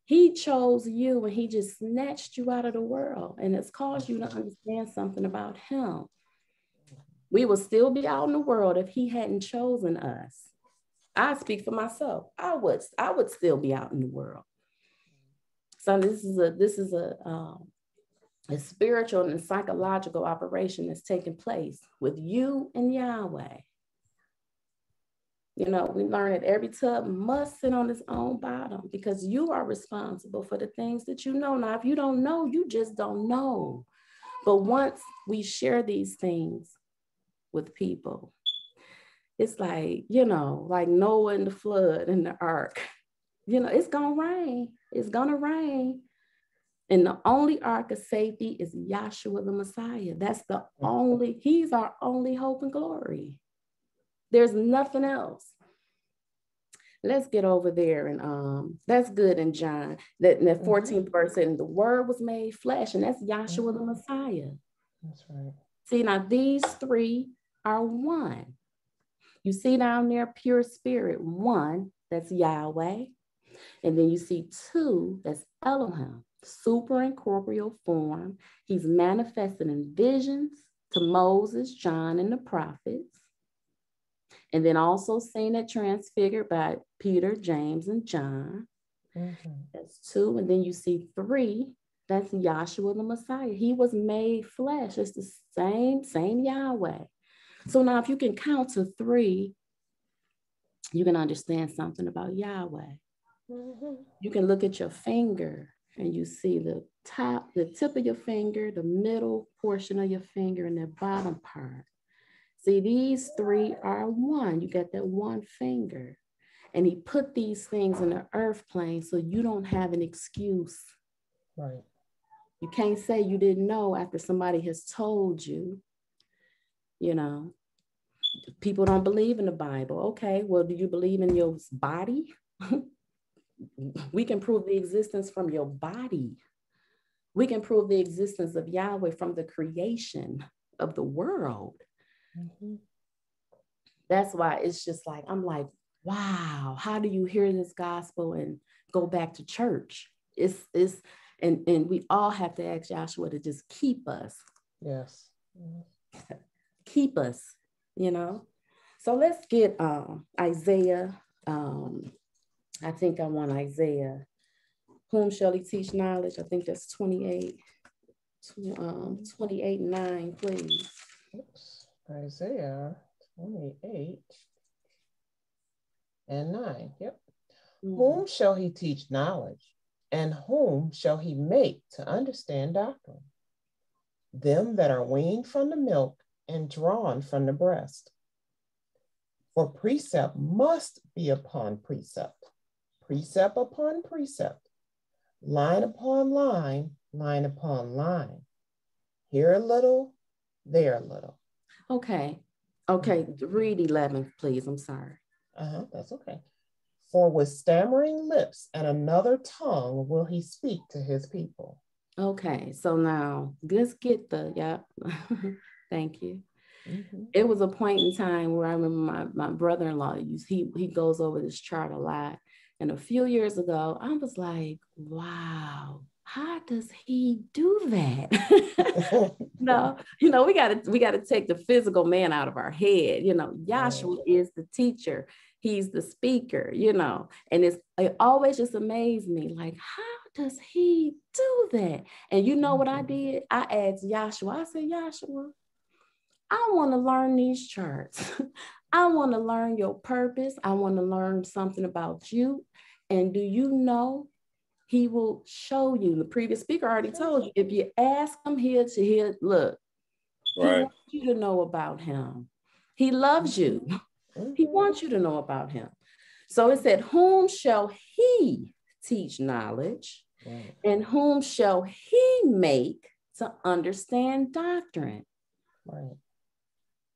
He chose you, and he just snatched you out of the world, and it's caused you to understand something about him. We would still be out in the world if he hadn't chosen us. I speak for myself. I would, I would still be out in the world. So this is a, this is a, um, a spiritual and psychological operation that's taking place with you and Yahweh. You know, we learn that every tub must sit on its own bottom, because you are responsible for the things that you know. Now, if you don't know, you just don't know. But once we share these things with people, it's like, you know, like Noah and the flood and the ark. You know, it's going to rain. It's going to rain. And the only ark of safety is Yahshua the Messiah. That's the only, he's our only hope and glory. There's nothing else. Let's get over there. And um, that's good in John. That in the fourteenth mm-hmm. verse, and the word was made flesh, and that's Yahshua the Messiah. That's right. See, now these three are one. You see down there, pure spirit, one, that's Yahweh. And then you see two, that's Elohim, super incorporeal form. He's manifested in visions to Moses, John, and the prophets. And then also seen it transfigured by Peter, James, and John. Mm-hmm. That's two. And then you see three. That's Yahshua the Messiah. He was made flesh. It's the same, same Yahweh. So now if you can count to three, you can understand something about Yahweh. Mm-hmm. You can look at your finger and you see the top, the tip of your finger, the middle portion of your finger, and the bottom part. See, these three are one. You got that one finger. And he put these things in the earth plane so you don't have an excuse. Right. You can't say you didn't know after somebody has told you. You know, people don't believe in the Bible. Okay, well, do you believe in your body? We can prove the existence from your body. We can prove the existence of Yahweh from the creation of the world. Mm-hmm. That's why it's just like, I'm like, wow, how do you hear this gospel and go back to church? It's, it's, and, and we all have to ask Joshua to just keep us. Yes. Mm-hmm. Keep us, you know? So let's get um, Isaiah. Um, I think I want Isaiah. Whom shall he teach knowledge? I think that's twenty-eight, um, twenty-eight nine, please. Oops. Isaiah twenty-eight and nine, yep. Mm-hmm. Whom shall he teach knowledge, and whom shall he make to understand doctrine? Them that are weaned from the milk and drawn from the breast. For precept must be upon precept, precept upon precept, line upon line, line upon line. Here a little, there a little. Okay, okay, read eleven, please, I'm sorry. Uh-huh, that's okay. For with stammering lips and another tongue will he speak to his people. Okay, so now let's get the, yep, thank you. Mm-hmm. It was a point in time where I remember my, my brother-in-law, he, he goes over this chart a lot. And a few years ago, I was like, wow, how does he do that? No, you know, we gotta, we gotta take the physical man out of our head. You know, Yahshua right. is the teacher. He's the speaker, you know, and it's, it always just amazed me. Like, how does he do that? And you know what I did? I asked Yahshua, I said, Yahshua, I want to learn these charts. I want to learn your purpose. I want to learn something about you. And do you know he will show you? The previous speaker already told you, if you ask him here to here, look, right. He wants you to know about him. He loves you. He wants you to know about him. So it said, whom shall he teach knowledge? Right. And whom shall he make to understand doctrine? Right.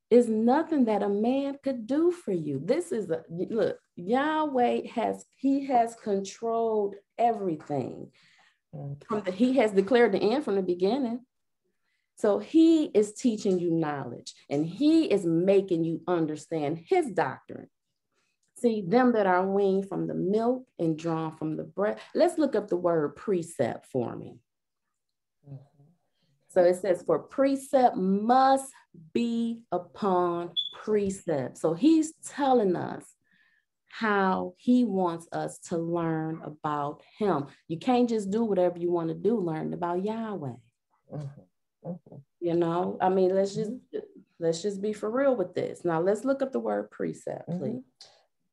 Is nothing that a man could do for you. This is a look, Yahweh has, he has controlled everything. From the, he has declared the end from the beginning. So he is teaching you knowledge and he is making you understand his doctrine. See, them that are weaned from the milk and drawn from the breast. Let's look up the word precept for me. So it says, for precept must be upon precept. So he's telling us how he wants us to learn about him. You can't just do whatever you want to do, learn about Yahweh. Mm-hmm. Mm-hmm. You know, I mean, let's just, let's just be for real with this. Now let's look up the word precept, please. Mm-hmm.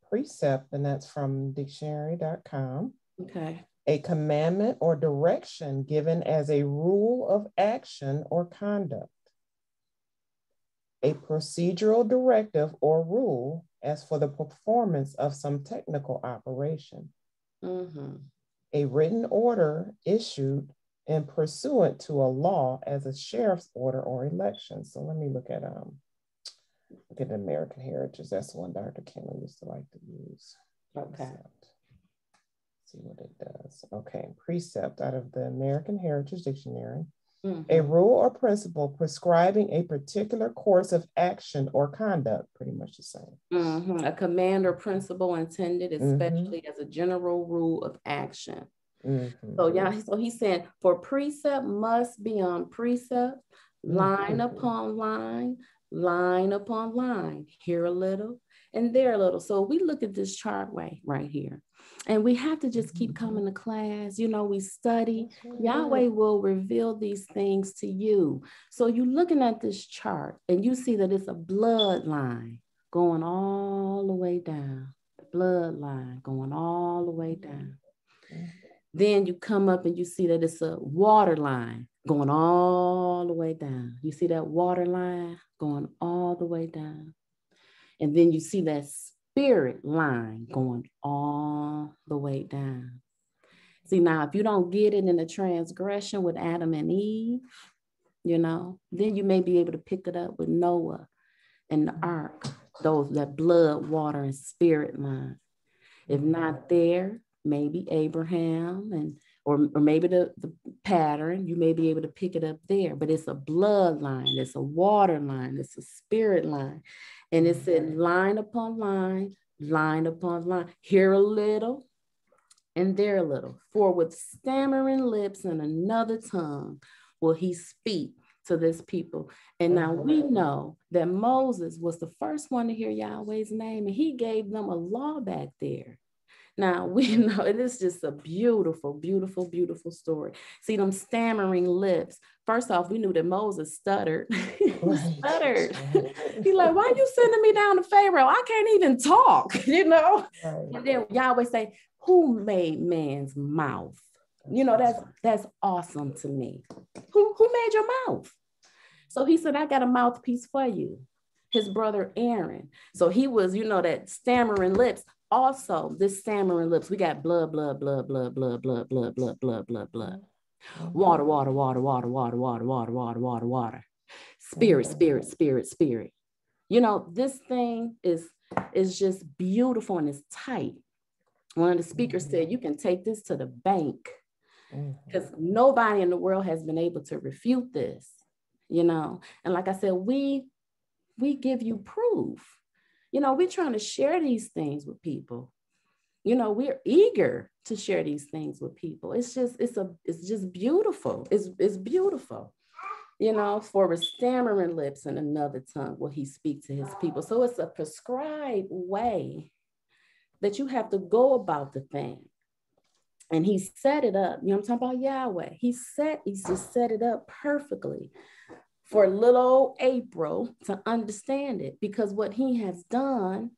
Precept, and that's from dictionary dot com. Okay. A commandment or direction given as a rule of action or conduct. A procedural directive or rule as for the performance of some technical operation. Mm-hmm. A written order issued and pursuant to a law as a sheriff's order or election. So let me look at, um, look at American Heritage. That's the one Doctor Kinley used to like to use. Okay. See what it does. Okay, precept out of the American Heritage Dictionary. Mm-hmm. A rule or principle prescribing a particular course of action or conduct, pretty much the same. Mm-hmm. A command or principle intended especially mm-hmm. as a general rule of action. Mm-hmm. So yeah, so he's saying for precept must be on precept, line mm-hmm. upon line, line upon line, here a little and there a little. So we look at this chart way right here. And we have to just keep coming to class. You know, we study. Yahweh will reveal these things to you. So you're looking at this chart and you see that it's a bloodline going all the way down. Bloodline going all the way down. Then you come up and you see that it's a water line going all the way down. You see that water line going all the way down. And then you see that spirit line going all the way down. See, now, if you don't get it in the transgression with Adam and Eve, you know, then you may be able to pick it up with Noah and the ark, those that blood, water, and spirit line. If not there, maybe Abraham, and or, or maybe the, the pattern, you may be able to pick it up there, but it's a bloodline, it's a water line, it's a spirit line. And it said line upon line, line upon line, here a little and there a little. For with stammering lips and another tongue will he speak to this people. And now we know that Moses was the first one to hear Yahweh's name, and he gave them a law back there. Now we know, and it's just a beautiful, beautiful, beautiful story. See them stammering lips. First off, we knew that Moses stuttered. he right. stuttered. He's like, why are you sending me down to Pharaoh? I can't even talk, you know? Right. And then Yahweh say, who made man's mouth? You know, that's that's awesome to me. Who, who made your mouth? So he said, I got a mouthpiece for you, his brother Aaron. So he was, you know, that stammering lips. Also, this stammering lips, we got blood, blood, blood, blood, blood, blood, blood, blood, blood, blood, blood. Water, water, water, water, water, water, water, water, water, water. Spirit, spirit, spirit, spirit. You know, this thing is, is just beautiful and it's tight. One of the speakers said, you can take this to the bank because nobody in the world has been able to refute this, you know. And like I said, we, we give you proof. You know, we're trying to share these things with people. You know, we're eager to share these things with people. It's just, it's a, it's just beautiful. It's, it's beautiful. You know, for with stammering lips and another tongue will he speak to his people. So it's a prescribed way that you have to go about the thing. And he set it up. You know, I'm talking about Yahweh. He set, he just set it up perfectly for little old April to understand it, because what he has done,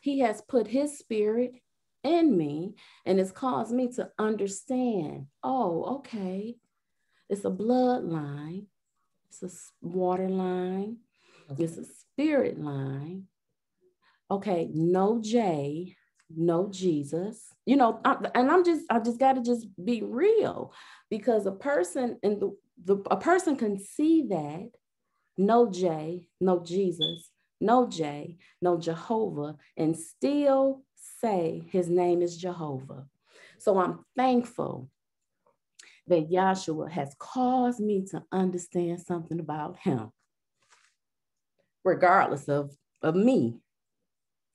he has put his spirit in me and it's caused me to understand, oh, okay, it's a bloodline, it's a water line, it's a spirit line. Okay, no J, no Jesus, you know, I, and I'm just, I just got to just be real, because a person in the, The, a person can see that no J, no Jesus, no J, no Jehovah, and still say his name is Jehovah. So I'm thankful that Yahshua has caused me to understand something about him, regardless of, of me.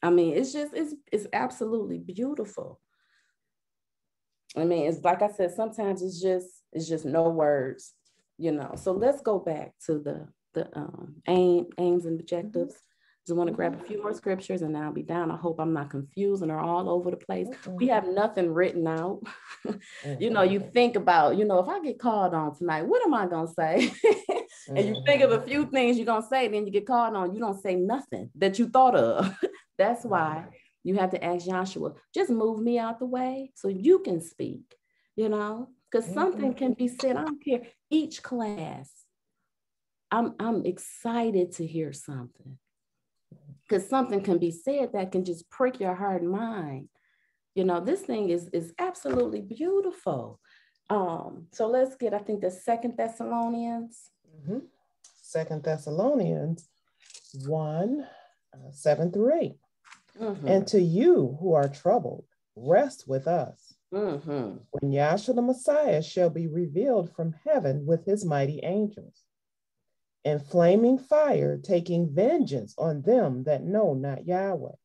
I mean, it's just, it's, it's absolutely beautiful. I mean, it's like I said, sometimes it's just, it's just no words. You know, so let's go back to the, the um, aim, aims and objectives. Just want to grab a few more scriptures and I'll be down. I hope I'm not confusing or all over the place. We have nothing written out. You know, you think about, you know, if I get called on tonight, what am I going to say? And you think of a few things you're going to say, then you get called on. You don't say nothing that you thought of. That's why you have to ask Joshua, just move me out the way so you can speak, you know. Because something can be said, I don't care. Each class, I'm, I'm excited to hear something. Because something can be said that can just prick your heart and mind. You know, this thing is, is absolutely beautiful. Um, so let's get, I think, the Second Thessalonians. Mm-hmm. Second Thessalonians one, uh, seven through eight. Mm-hmm. And to you who are troubled, rest with us. Mm-hmm. When Yahshua the Messiah shall be revealed from heaven with his mighty angels, in flaming fire, taking vengeance on them that know not Yahweh,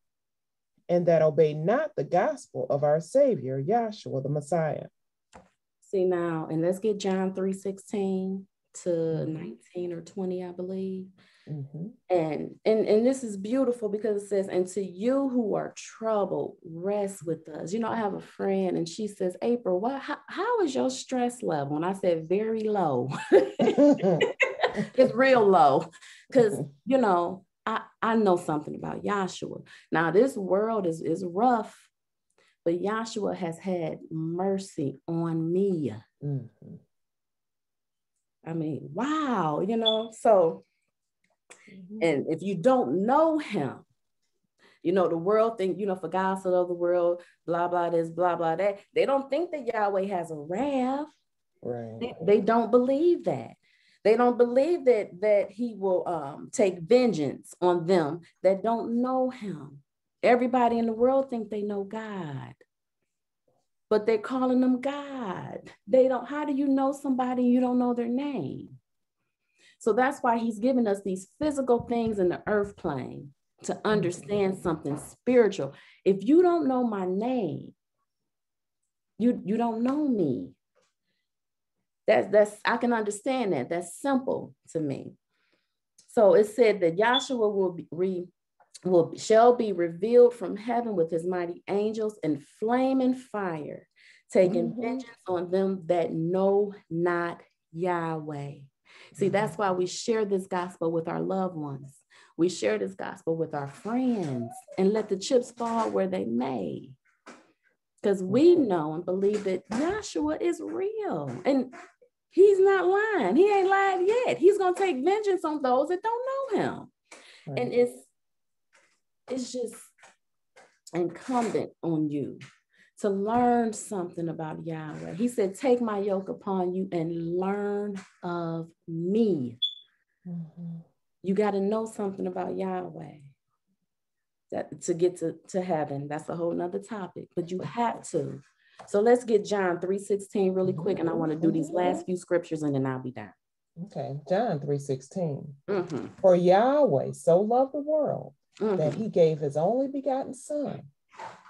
and that obey not the gospel of our Savior, Yahshua the Messiah. See now, and let's get John three sixteen to nineteen or twenty, I believe. Mm-hmm. And, and and this is beautiful because it says, and to you who are troubled, rest with us. You know, I have a friend and she says, April, what, how, how is your stress level? And I said, very low. It's real low. Because, you know, I, I know something about Yahshua. Now, this world is, is rough, but Yahshua has had mercy on me. Mm-hmm. I mean, wow, you know, so. Mm-hmm. And if you don't know him, you know, the world think, you know, for God so loved the world, blah, blah, this, blah, blah, that. They don't think that Yahweh has a wrath. Right. They, they don't believe that. They don't believe that, that he will um, take vengeance on them that don't know him. Everybody in the world think they know God. but they're calling them God. They don't, how do you know somebody you don't know their name? So that's why he's giving us these physical things in the earth plane to understand something spiritual. If you don't know my name, you, you don't know me. That's, that's, I can understand that. That's simple to me. So it said that Yahshua will be re, will shall be revealed from heaven with his mighty angels in flaming fire, taking mm-hmm. vengeance on them that know not Yahweh. See, that's why we share this gospel with our loved ones. We share this gospel with our friends and let the chips fall where they may. Because we know and believe that Yahshua is real. And he's not lying. He ain't lied yet. He's going to take vengeance on those that don't know him. Right. And it's, it's just incumbent on you to learn something about Yahweh. He said, take my yoke upon you and learn of me. Mm-hmm. You got to know something about Yahweh that, to get to, to heaven. That's a whole nother topic, but you have to. So let's get John three sixteen really quick, and I want to do these last few scriptures, and then I'll be done. Okay, John three sixteen. Mm-hmm. For Yahweh so loved the world mm-hmm. that he gave his only begotten son,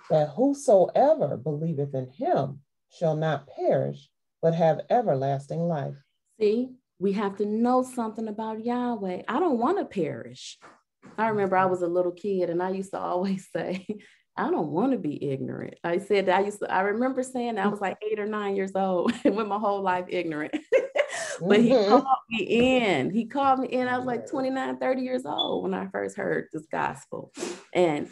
that whosoever believeth in him shall not perish, but have everlasting life. See, we have to know something about Yahweh. I don't want to perish. I remember I was a little kid, and I used to always say, I don't want to be ignorant. I said that I used to, I remember saying that I was like eight or nine years old and went my whole life ignorant, but he mm-hmm. called me in. He called me in. I was like twenty-nine, thirty years old when I first heard this gospel. And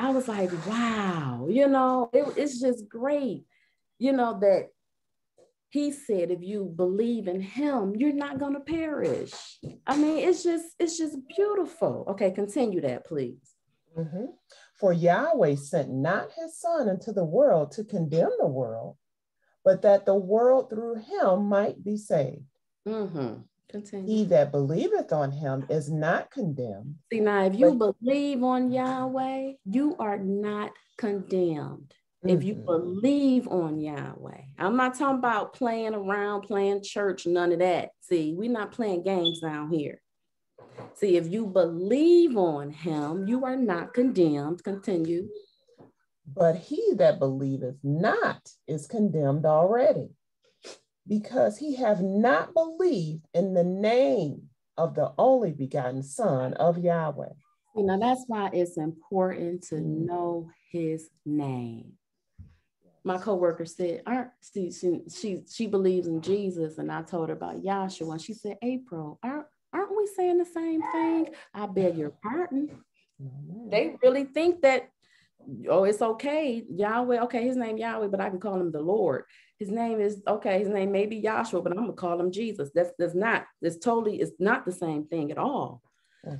I was like, wow, you know, it, it's just great, you know, that he said, if you believe in him, you're not going to perish. I mean, it's just, it's just beautiful. Okay. Continue that, please. Mm-hmm. For Yahweh sent not his son into the world to condemn the world, but that the world through him might be saved. Mm-hmm. Continue. He that believeth on him is not condemned. See, now, if you but- believe on Yahweh, you are not condemned. Mm-hmm. If you believe on Yahweh, I'm not talking about playing around, playing church, none of that. See, we're not playing games down here. See, if you believe on him, you are not condemned. Continue. But he that believeth not is condemned already, because he hath not believed in the name of the only begotten Son of Yahweh. You know, that's why it's important to know his name. My coworker said, aren't she, she, she believes in Jesus, and I told her about Yahshua, and she said, April, aren't Aren't we saying the same thing? I beg your pardon. They really think that, oh, it's okay, Yahweh. Okay, his name Yahweh, but I can call him the Lord. His name is, okay, his name may be Yahshua, but I'm gonna call him Jesus. That's, that's not, that's totally, it's not the same thing at all.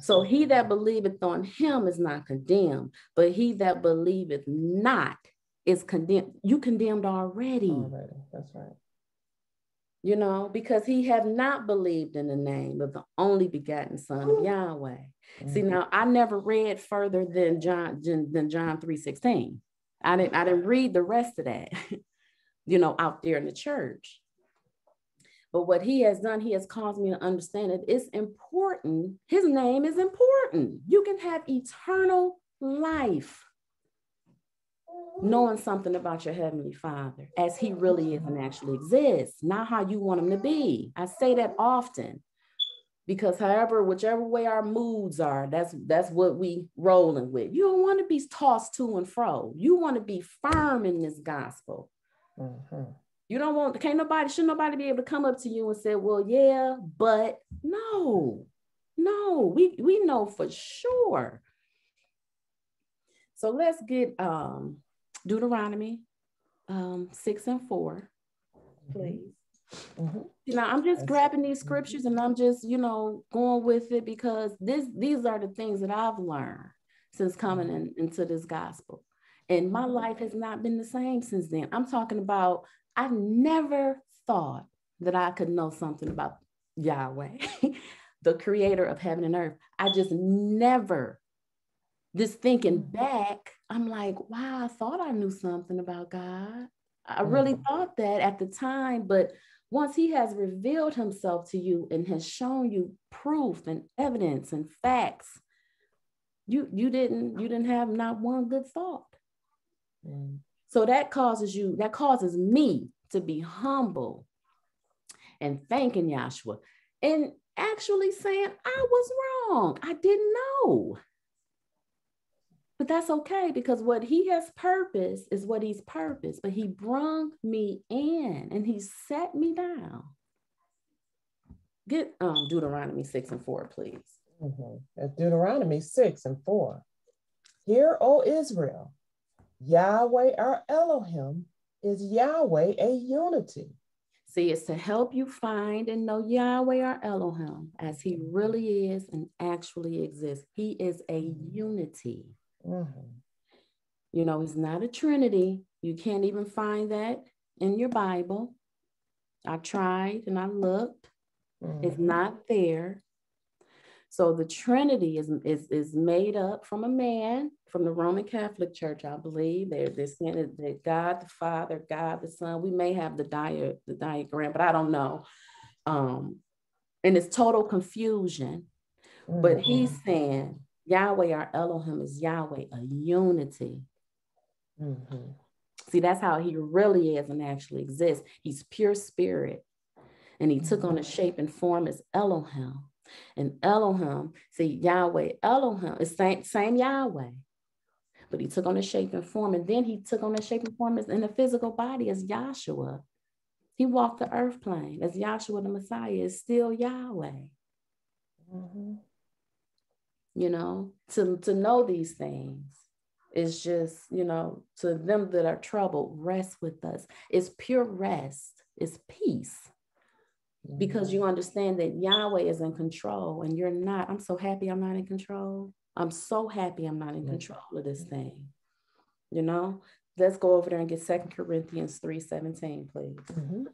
So he that believeth on him is not condemned, but he that believeth not is condemned. You condemned already. Already, that's right. You know, because he have not believed in the name of the only begotten Son of Yahweh. Mm-hmm. See, now I never read further than John than John three sixteen. I didn't I didn't read the rest of that, you know, out there in the church. But what he has done, he has caused me to understand it. It's important. His name is important. You can have eternal life knowing something about your Heavenly Father as he really is and actually exists, not how you want him to be. I say that often because however, whichever way our moods are, that's that's what we rolling with. You don't want to be tossed to and fro. You want to be firm in this gospel. Mm-hmm. You don't want, can't nobody, should nobody be able to come up to you and say, well, yeah, but no, no, we, we know for sure. So let's get um, Deuteronomy um, six and four, please. Mm-hmm. You know, I'm just That's grabbing these scriptures and I'm just, you know, going with it because this these are the things that I've learned since coming in, into this gospel. And my life has not been the same since then. I'm talking about, I never thought that I could know something about Yahweh, the creator of heaven and earth. I just never This thinking back, I'm like, wow, I thought I knew something about God. I really mm. thought that at the time, but once he has revealed himself to you and has shown you proof and evidence and facts, you you didn't you didn't have not one good thought. Mm. So that causes you, that causes me to be humble and thanking Yahshua and actually saying, I was wrong. I didn't know. But that's okay, because what he has purposed is what he's purposed, but he brung me in and he set me down. Get um, Deuteronomy six and four, please. Mm-hmm. That's Deuteronomy six and four. Hear, O Israel, Yahweh our Elohim is Yahweh a unity. See, it's to help you find and know Yahweh our Elohim as he really is and actually exists. He is a unity. Mm-hmm. You know, it's not a trinity. You can't even find that in your Bible. I tried and I looked. Mm-hmm. It's not there. So the Trinity is, is, is made up from a man, from the Roman Catholic Church, I believe. They're, they're saying that God the Father, God the Son. We may have the, dia, the diagram, but I don't know. Um, and it's total confusion. Mm-hmm. But he's saying, Yahweh, our Elohim, is Yahweh, a unity. Mm-hmm. See, that's how he really is and actually exists. He's pure spirit. And he mm-hmm. took on a shape and form as Elohim. And Elohim, see, Yahweh, Elohim, is same, same Yahweh. But he took on a shape and form. And then he took on a shape and form as in a physical body as Yahshua. He walked the earth plane as Yahshua the Messiah is still Yahweh. Mm-hmm. You know, to, to know these things is just, you know, to them that are troubled, rest with us. It's pure rest. It's peace. Mm-hmm. Because you understand that Yahweh is in control and you're not. I'm so happy I'm not in control. I'm so happy I'm not in mm-hmm. control of this thing. You know, let's go over there and get Second Corinthians three seventeen, please. Mm-hmm.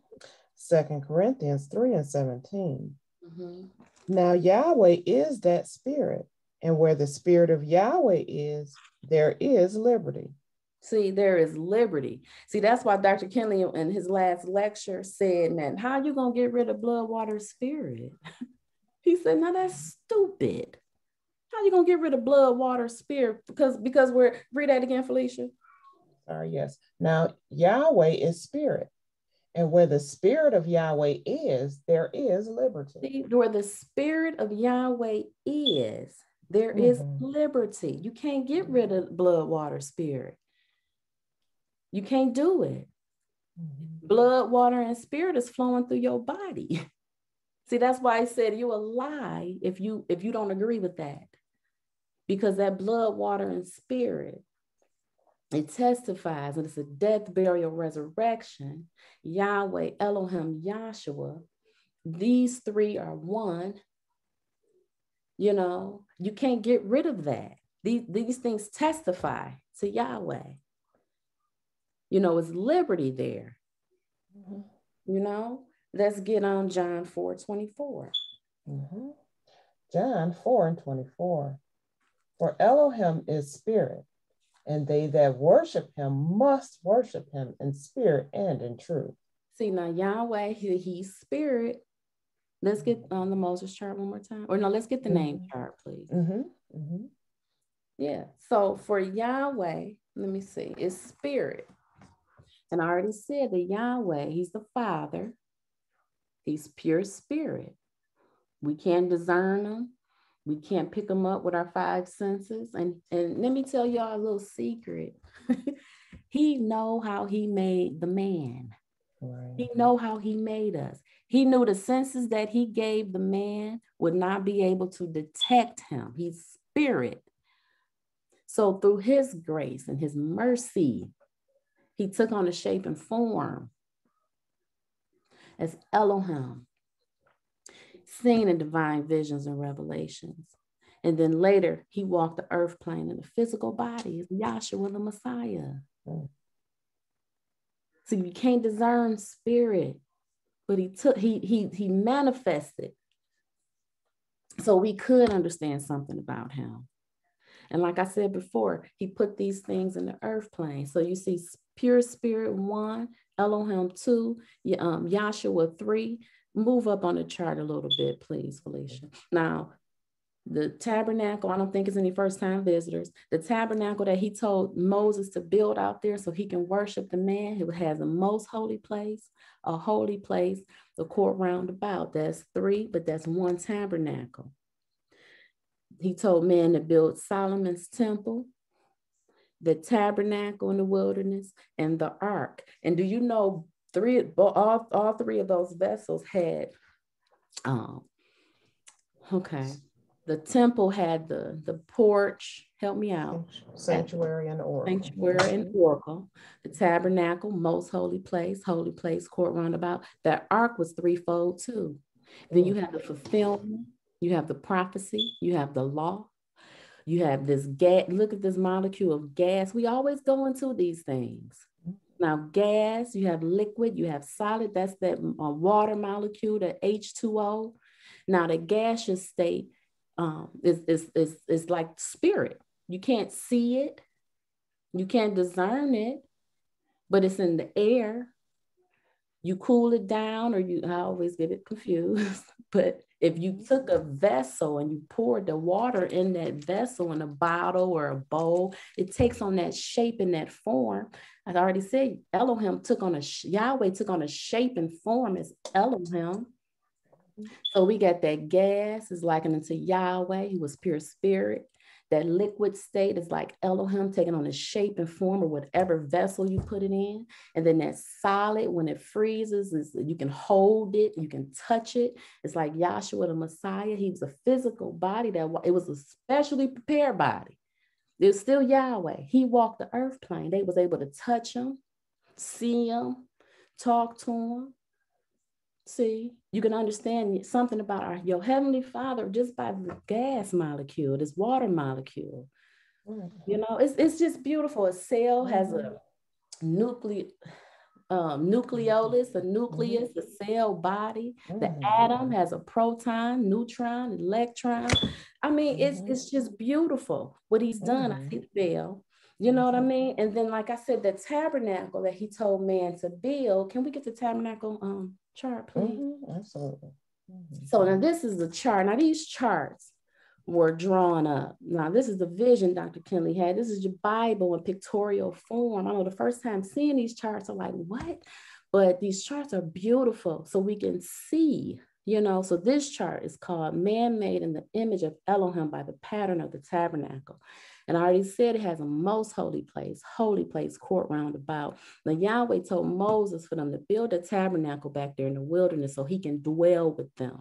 Second Corinthians three and seventeen. Mm-hmm. Now Yahweh is that spirit. And where the spirit of Yahweh is, there is liberty. See, there is liberty. See, that's why Doctor Kinley in his last lecture said, man, how are you going to get rid of blood, water, spirit? He said, no, that's stupid. How are you going to get rid of blood, water, spirit? Because, because we're, read that again, Felicia. Uh, yes. Now, Yahweh is spirit. And where the spirit of Yahweh is, there is liberty. See, where the spirit of Yahweh is, there is mm-hmm. liberty. You can't get rid of blood, water, spirit. You can't do it. Mm-hmm. Blood, water, and spirit is flowing through your body. See, that's why I said you a lie if you if you don't agree with that. Because that blood, water, and spirit, it testifies, and it's a death, burial, resurrection. Yahweh, Elohim, Yahshua. These three are one. You know, you can't get rid of that. These, these things testify to Yahweh. You know, it's liberty there. Mm-hmm. You know, let's get on John four twenty-four. Mm-hmm. John four and twenty-four. For Elohim is spirit, and they that worship him must worship him in spirit and in truth. See, now Yahweh, he, he's spirit. Let's get on the Moses chart one more time. Or no, let's get the mm-hmm. name chart, please. Mm-hmm. Mm-hmm. Yeah. So for Yahweh, let me see, it's spirit. And I already said that Yahweh, he's the Father. He's pure spirit. We can't discern him. We can't pick him up with our five senses. And, and let me tell y'all a little secret. He know how he made the man. Right. He know how he made us. He knew the senses that he gave the man would not be able to detect him. He's spirit. So through his grace and his mercy, he took on a shape and form as Elohim, seen in divine visions and revelations. And then later, he walked the earth plane in a physical body as Yahshua the Messiah. Mm. So you can't discern spirit. But he took, he, he, he manifested so we could understand something about him. And like I said before, he put these things in the earth plane. So you see pure spirit one, Elohim two, um, Yahshua three. Move up on the chart a little bit, please, Felicia. Now, the tabernacle, I don't think it's any first-time visitors. The tabernacle that he told Moses to build out there so he can worship the man who has the most holy place, a holy place, the court roundabout. That's three, but that's one tabernacle. He told man to build Solomon's temple, the tabernacle in the wilderness, and the ark. And do you know three, all, all three of those vessels had, um, okay, the temple had the, the porch, help me out. Sanctuary and oracle. Sanctuary and oracle. The tabernacle, most holy place, holy place, court roundabout. That ark was threefold too. Then you have the fulfillment. You have the prophecy, you have the law, you have this gas. Look at this molecule of gas. We always go into these things. Now gas, you have liquid, you have solid, that's that uh, water molecule, the H two O. Now the gaseous state um, is, is, is, is like spirit. You can't see it, you can't discern it, but it's in the air. You cool it down, or you, I always get it confused, but if you took a vessel and you poured the water in that vessel in a bottle or a bowl, it takes on that shape and that form. As I already said, Elohim took on a, Yahweh took on a shape and form as Elohim. So we got that gas is likened to Yahweh, who was pure spirit. That liquid state is like Elohim taking on a shape and form of whatever vessel you put it in. And then that solid, when it freezes, is you can hold it, you can touch it. It's like Yahshua the Messiah. He was a physical body that it was a specially prepared body. There's still Yahweh. He walked the earth plane. They was able to touch him, see him, talk to him. See, you can understand something about our, your Heavenly Father just by the gas molecule, this water molecule. Mm-hmm. You know, it's, it's just beautiful. A cell has a nucle- um, nucleolus, a nucleus, mm-hmm. a cell body. Mm-hmm. The atom has a proton, neutron, electron. I mean, mm-hmm. it's, it's just beautiful what he's done. Mm-hmm. I see the bell. You know what I mean? And then, like I said, the tabernacle that he told man to build. Can we get the tabernacle um, chart, please? Mm-hmm, absolutely. Mm-hmm. So now this is the chart. Now these charts were drawn up. Now this is the vision Doctor Kinley had. This is your Bible in pictorial form. I know the first time seeing these charts, I'm like, what? But these charts are beautiful so we can see. You know, so this chart is called Man-Made in the Image of Elohim by the Pattern of the Tabernacle. And I already said it has a most holy place, holy place, court roundabout. Now Yahweh told Moses for them to build a tabernacle back there in the wilderness so he can dwell with them.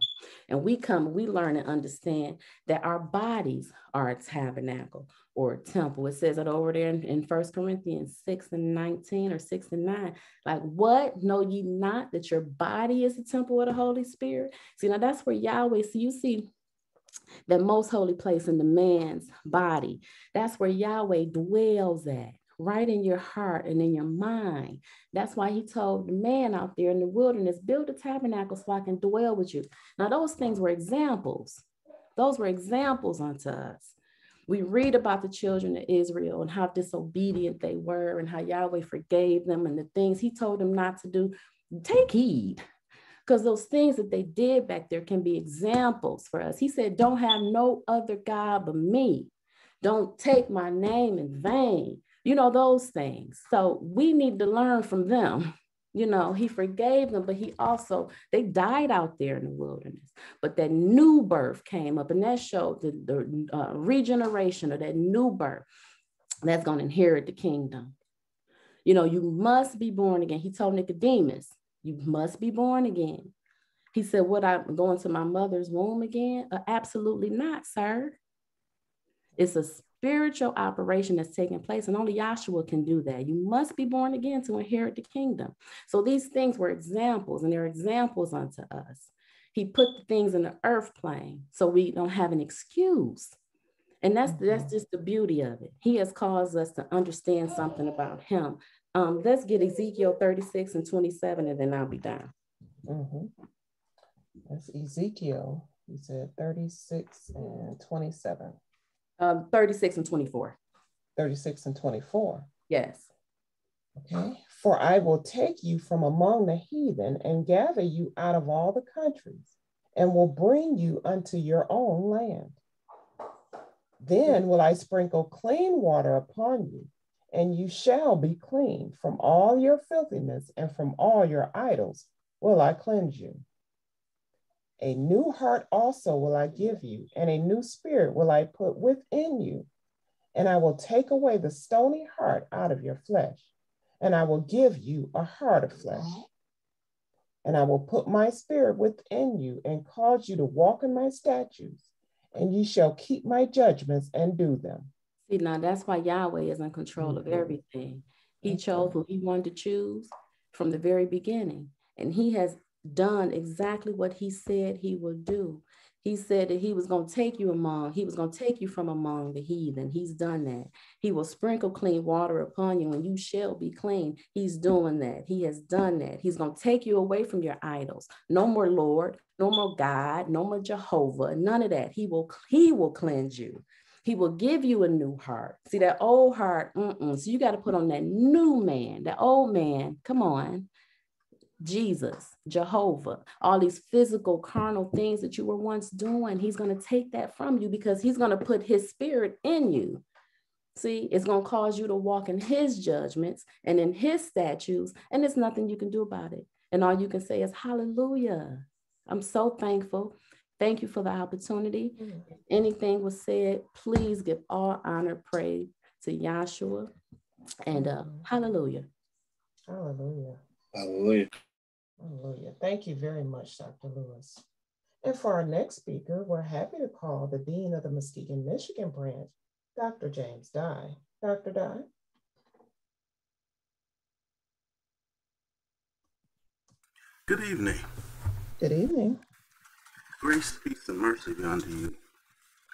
And we come, we learn and understand that our bodies are a tabernacle or a temple. It says it over there in, in First Corinthians six and nineteen or six and nine. Like, what? Know ye not that your body is the temple of the Holy Spirit? See, now that's where Yahweh, so you see that most holy place in the man's body. That's where Yahweh dwells at, right in your heart and in your mind. That's why he told the man out there in the wilderness, build a tabernacle so I can dwell with you. Now, those things were examples. Those were examples unto us. We read about the children of Israel and how disobedient they were and how Yahweh forgave them and the things he told them not to do. Take heed, because those things that they did back there can be examples for us. He said, don't have no other God but me. Don't take my name in vain. You know, those things. So we need to learn from them. You know, he forgave them, but he also, they died out there in the wilderness. But that new birth came up, and that showed the, the uh, regeneration of that new birth that's going to inherit the kingdom. You know, you must be born again. He told Nicodemus, you must be born again. He said, would I go into my mother's womb again? Uh, absolutely not, sir. It's a spiritual operation that's taking place, and only Yahshua can do that. You must be born again to inherit the kingdom. So these things were examples, and they're examples unto us. He put the things in the earth plane so we don't have an excuse. And that's, that's just the beauty of it. He has caused us to understand something about him. Um, let's get Ezekiel thirty-six and twenty-seven, and then I'll be done. Mm-hmm. That's Ezekiel, he said thirty-six and twenty-seven. Um, thirty-six and twenty-four. thirty-six and twenty-four. Yes. Okay. For I will take you from among the heathen and gather you out of all the countries and will bring you unto your own land. Then will I sprinkle clean water upon you, and you shall be clean from all your filthiness, and from all your idols will I cleanse you. A new heart also will I give you, and a new spirit will I put within you. And I will take away the stony heart out of your flesh, and I will give you a heart of flesh. And I will put my spirit within you and cause you to walk in my statutes, and you shall keep my judgments and do them. See, now that's why Yahweh is in control mm-hmm. of everything. He that's chose right. who he wanted to choose from the very beginning. And he has done exactly what he said he would do. He said that he was going to take you among, he was going to take you from among the heathen. He's done that. He will sprinkle clean water upon you and you shall be clean. He's doing that. He has done that. He's going to take you away from your idols. No more Lord, no more God, no more Jehovah, none of that. He will, he will cleanse you. He will give you a new heart. See, that old heart, mm-mm. So you got to put on that new man, that old man, come on. Jesus, Jehovah, all these physical carnal things that you were once doing, he's going to take that from you because he's going to put his spirit in you. See, it's going to cause you to walk in his judgments and in his statutes, and there's nothing you can do about it. And all you can say is, hallelujah. I'm so thankful. Thank you for the opportunity. Mm-hmm. If anything was said, please give all honor, praise to Yahshua, and uh, hallelujah. Hallelujah. Hallelujah. Hallelujah. Thank you very much, Doctor Lewis. And for our next speaker, we're happy to call the Dean of the Muskegon, Michigan branch, Doctor James Dye. Doctor Dye. Good evening. Good evening. Grace, peace, and mercy be unto you.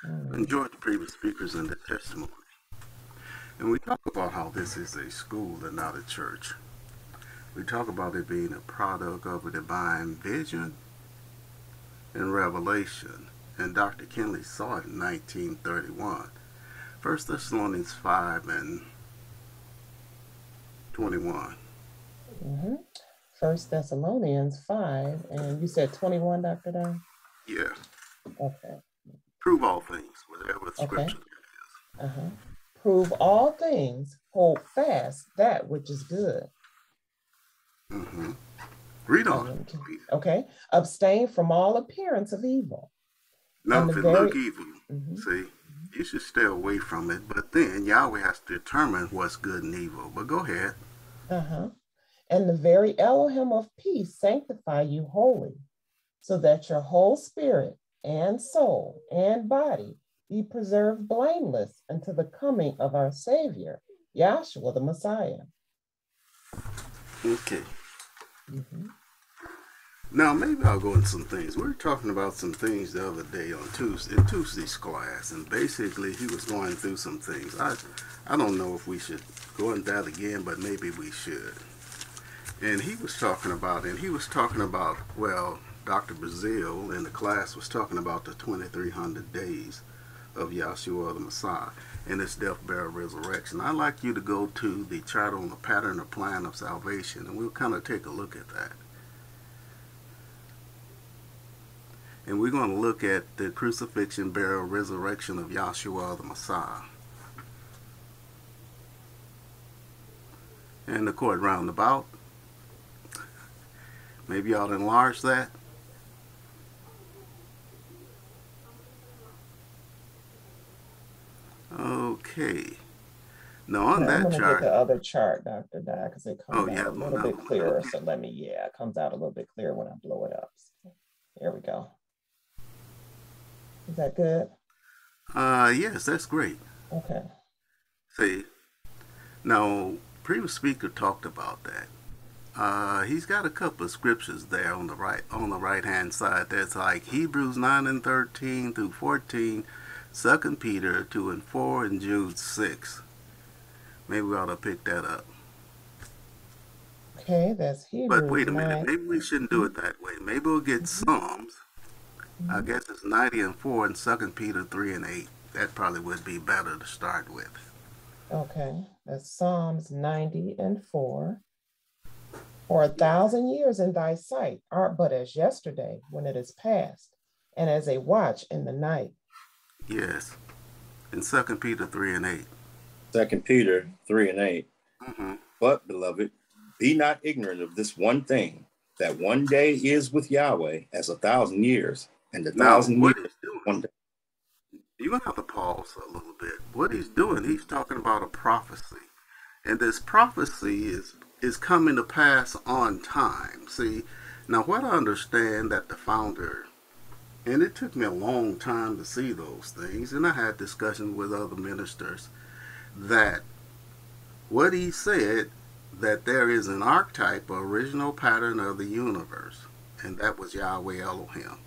Right. Enjoyed the previous speakers and their testimony. And we talk about how this is a school and not a church. We talk about it being a product of a divine vision and revelation. And Doctor Kinley saw it in nineteen thirty-one. First Thessalonians five and twenty-one. Mm-hmm. First Thessalonians five, and you said twenty-one, Doctor Dunn? Yeah. Okay. Prove all things, whatever the scripture okay. is. Uh-huh. Prove all things, hold fast that which is good. Mm-hmm. Read on. Okay. Abstain from all appearance of evil. Now, if it very... look evil, mm-hmm. see, mm-hmm. you should stay away from it. But then Yahweh has to determine what's good and evil. But go ahead. Uh-huh. And the very Elohim of peace sanctify you wholly, so that your whole spirit and soul and body be preserved blameless until the coming of our Savior, Yahshua the Messiah. Okay. Mm-hmm. Now maybe I'll go into some things. We were talking about some things the other day on Tuesday in Tuesday's class, and basically he was going through some things. I I don't know if we should go into that again, but maybe we should. And he was talking about and he was talking about well, Doctor Brazil in the class was talking about the twenty-three hundred days of Yahshua the Messiah and his death, burial, resurrection. I'd like you to go to the chart on the pattern or plan of salvation, and we'll kind of take a look at that. And we're going to look at the crucifixion, burial, resurrection of Yahshua the Messiah. And the court roundabout. Maybe y'all enlarge that. Okay. Now on that chart. I'm going to get the other chart, Doctor Dye, because it comes out a little bit clearer. So let me, yeah, it comes out a little bit clearer when I blow it up. So, there we go. Is that good? Uh, yes, that's great. Okay. See, now, previous speaker talked about that. Uh, he's got a couple of scriptures there on the right, on the right-hand side. That's like Hebrews nine and thirteen through fourteen. Second Peter two and four and Jude six. Maybe we ought to pick that up. Okay, that's Hebrews. But wait a minute, maybe we shouldn't do it that way. Maybe we'll get mm-hmm. Psalms. Mm-hmm. I guess it's ninety and four and Second Peter three and eight. that probably would be better to start with. Okay, that's Psalms ninety and four. For a thousand years in thy sight art but as yesterday when it is past, and as a watch in the night. Yes. In Second Peter three and eight. Second Peter three and eight. Mm-hmm. But, beloved, be not ignorant of this one thing, that one day is with Yahweh as a thousand years, and a thousand now, years is one day. You're going to have to pause a little bit. What he's doing, he's talking about a prophecy. And this prophecy is, is coming to pass on time. See, now what I understand that the founder, and it took me a long time to see those things, and I had discussions with other ministers, that what he said, that there is an archetype, original pattern of the universe, and that was Yahweh Elohim.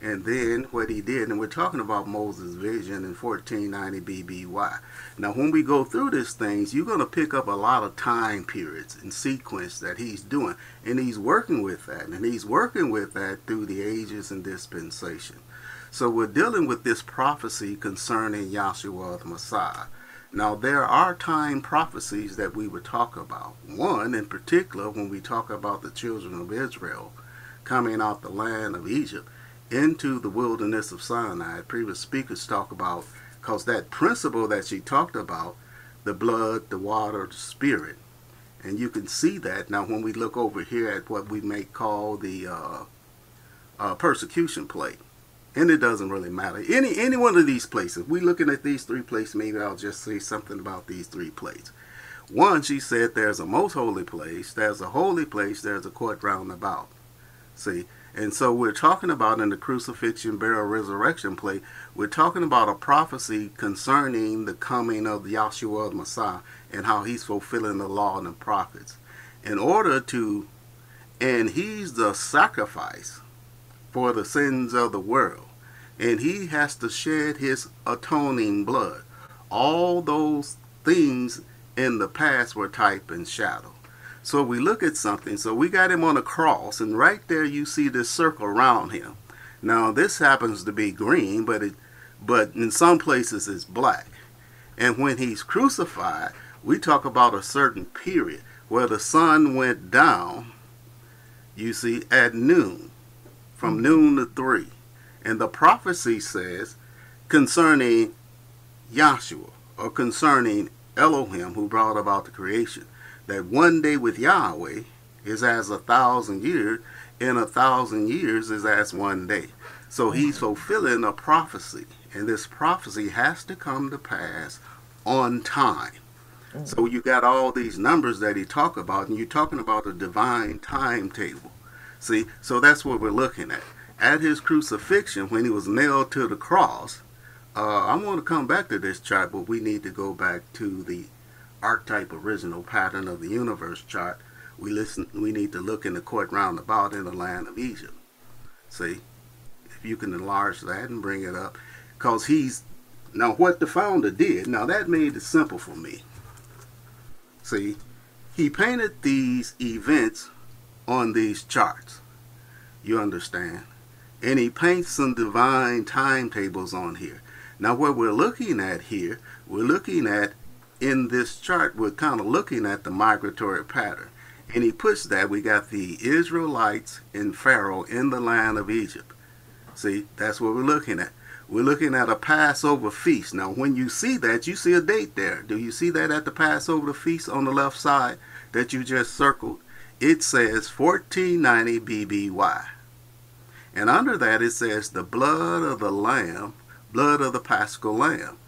And then what he did, and we're talking about Moses' vision in fourteen ninety B B Y. Now, when we go through these things, you're going to pick up a lot of time periods and sequence that he's doing. And he's working with that. And he's working with that through the ages and dispensation. So we're dealing with this prophecy concerning Yahshua the Messiah. Now, there are time prophecies that we would talk about. One in particular, when we talk about the children of Israel coming out the land of Egypt into the wilderness of Sinai. Previous speakers talk about, because that principle that she talked about, the blood, the water, the spirit, and you can see that now when we look over here at what we may call the uh, uh, persecution plate, and it doesn't really matter. Any any one of these places, we looking at these three places, maybe I'll just say something about these three plates. One, she said there's a most holy place, there's a holy place, there's a court round about. See? And so we're talking about in the crucifixion, burial, resurrection plate, we're talking about a prophecy concerning the coming of the Yahshua the Messiah and how he's fulfilling the law and the prophets. In order to, and he's the sacrifice for the sins of the world. And he has to shed his atoning blood. All those things in the past were type and shadow. So we look at something. So we got him on a cross, and right there you see this circle around him. Now this happens to be green, but it, but in some places it's black. And when he's crucified, we talk about a certain period where the sun went down, you see, at noon, from noon to three. And the prophecy says concerning Yahshua, or concerning Elohim who brought about the creation, that one day with Yahweh is as a thousand years, and a thousand years is as one day. So he's fulfilling a prophecy, and this prophecy has to come to pass on time. Mm. So you got all these numbers that he talk about, and you're talking about a divine timetable. See, so that's what we're looking at. At his crucifixion, when he was nailed to the cross, uh, I want to come back to this chart, but we need to go back to the archetype original pattern of the universe chart. We listen we need to look in the court roundabout in the land of Egypt. See, if you can enlarge that and bring it up, because he's now what the founder did, now that made it simple for me. See, he painted these events on these charts, you understand, and he paints some divine timetables on here. Now what we're looking at here, we're looking at in this chart, we're kind of looking at the migratory pattern. And he puts that, we got the Israelites and Pharaoh in the land of Egypt. See, that's what we're looking at. We're looking at a Passover feast. Now, when you see that, you see a date there. Do you see that at the Passover feast on the left side that you just circled? It says fourteen ninety B B Y. And under that, it says the blood of the lamb, blood of the Paschal lamb.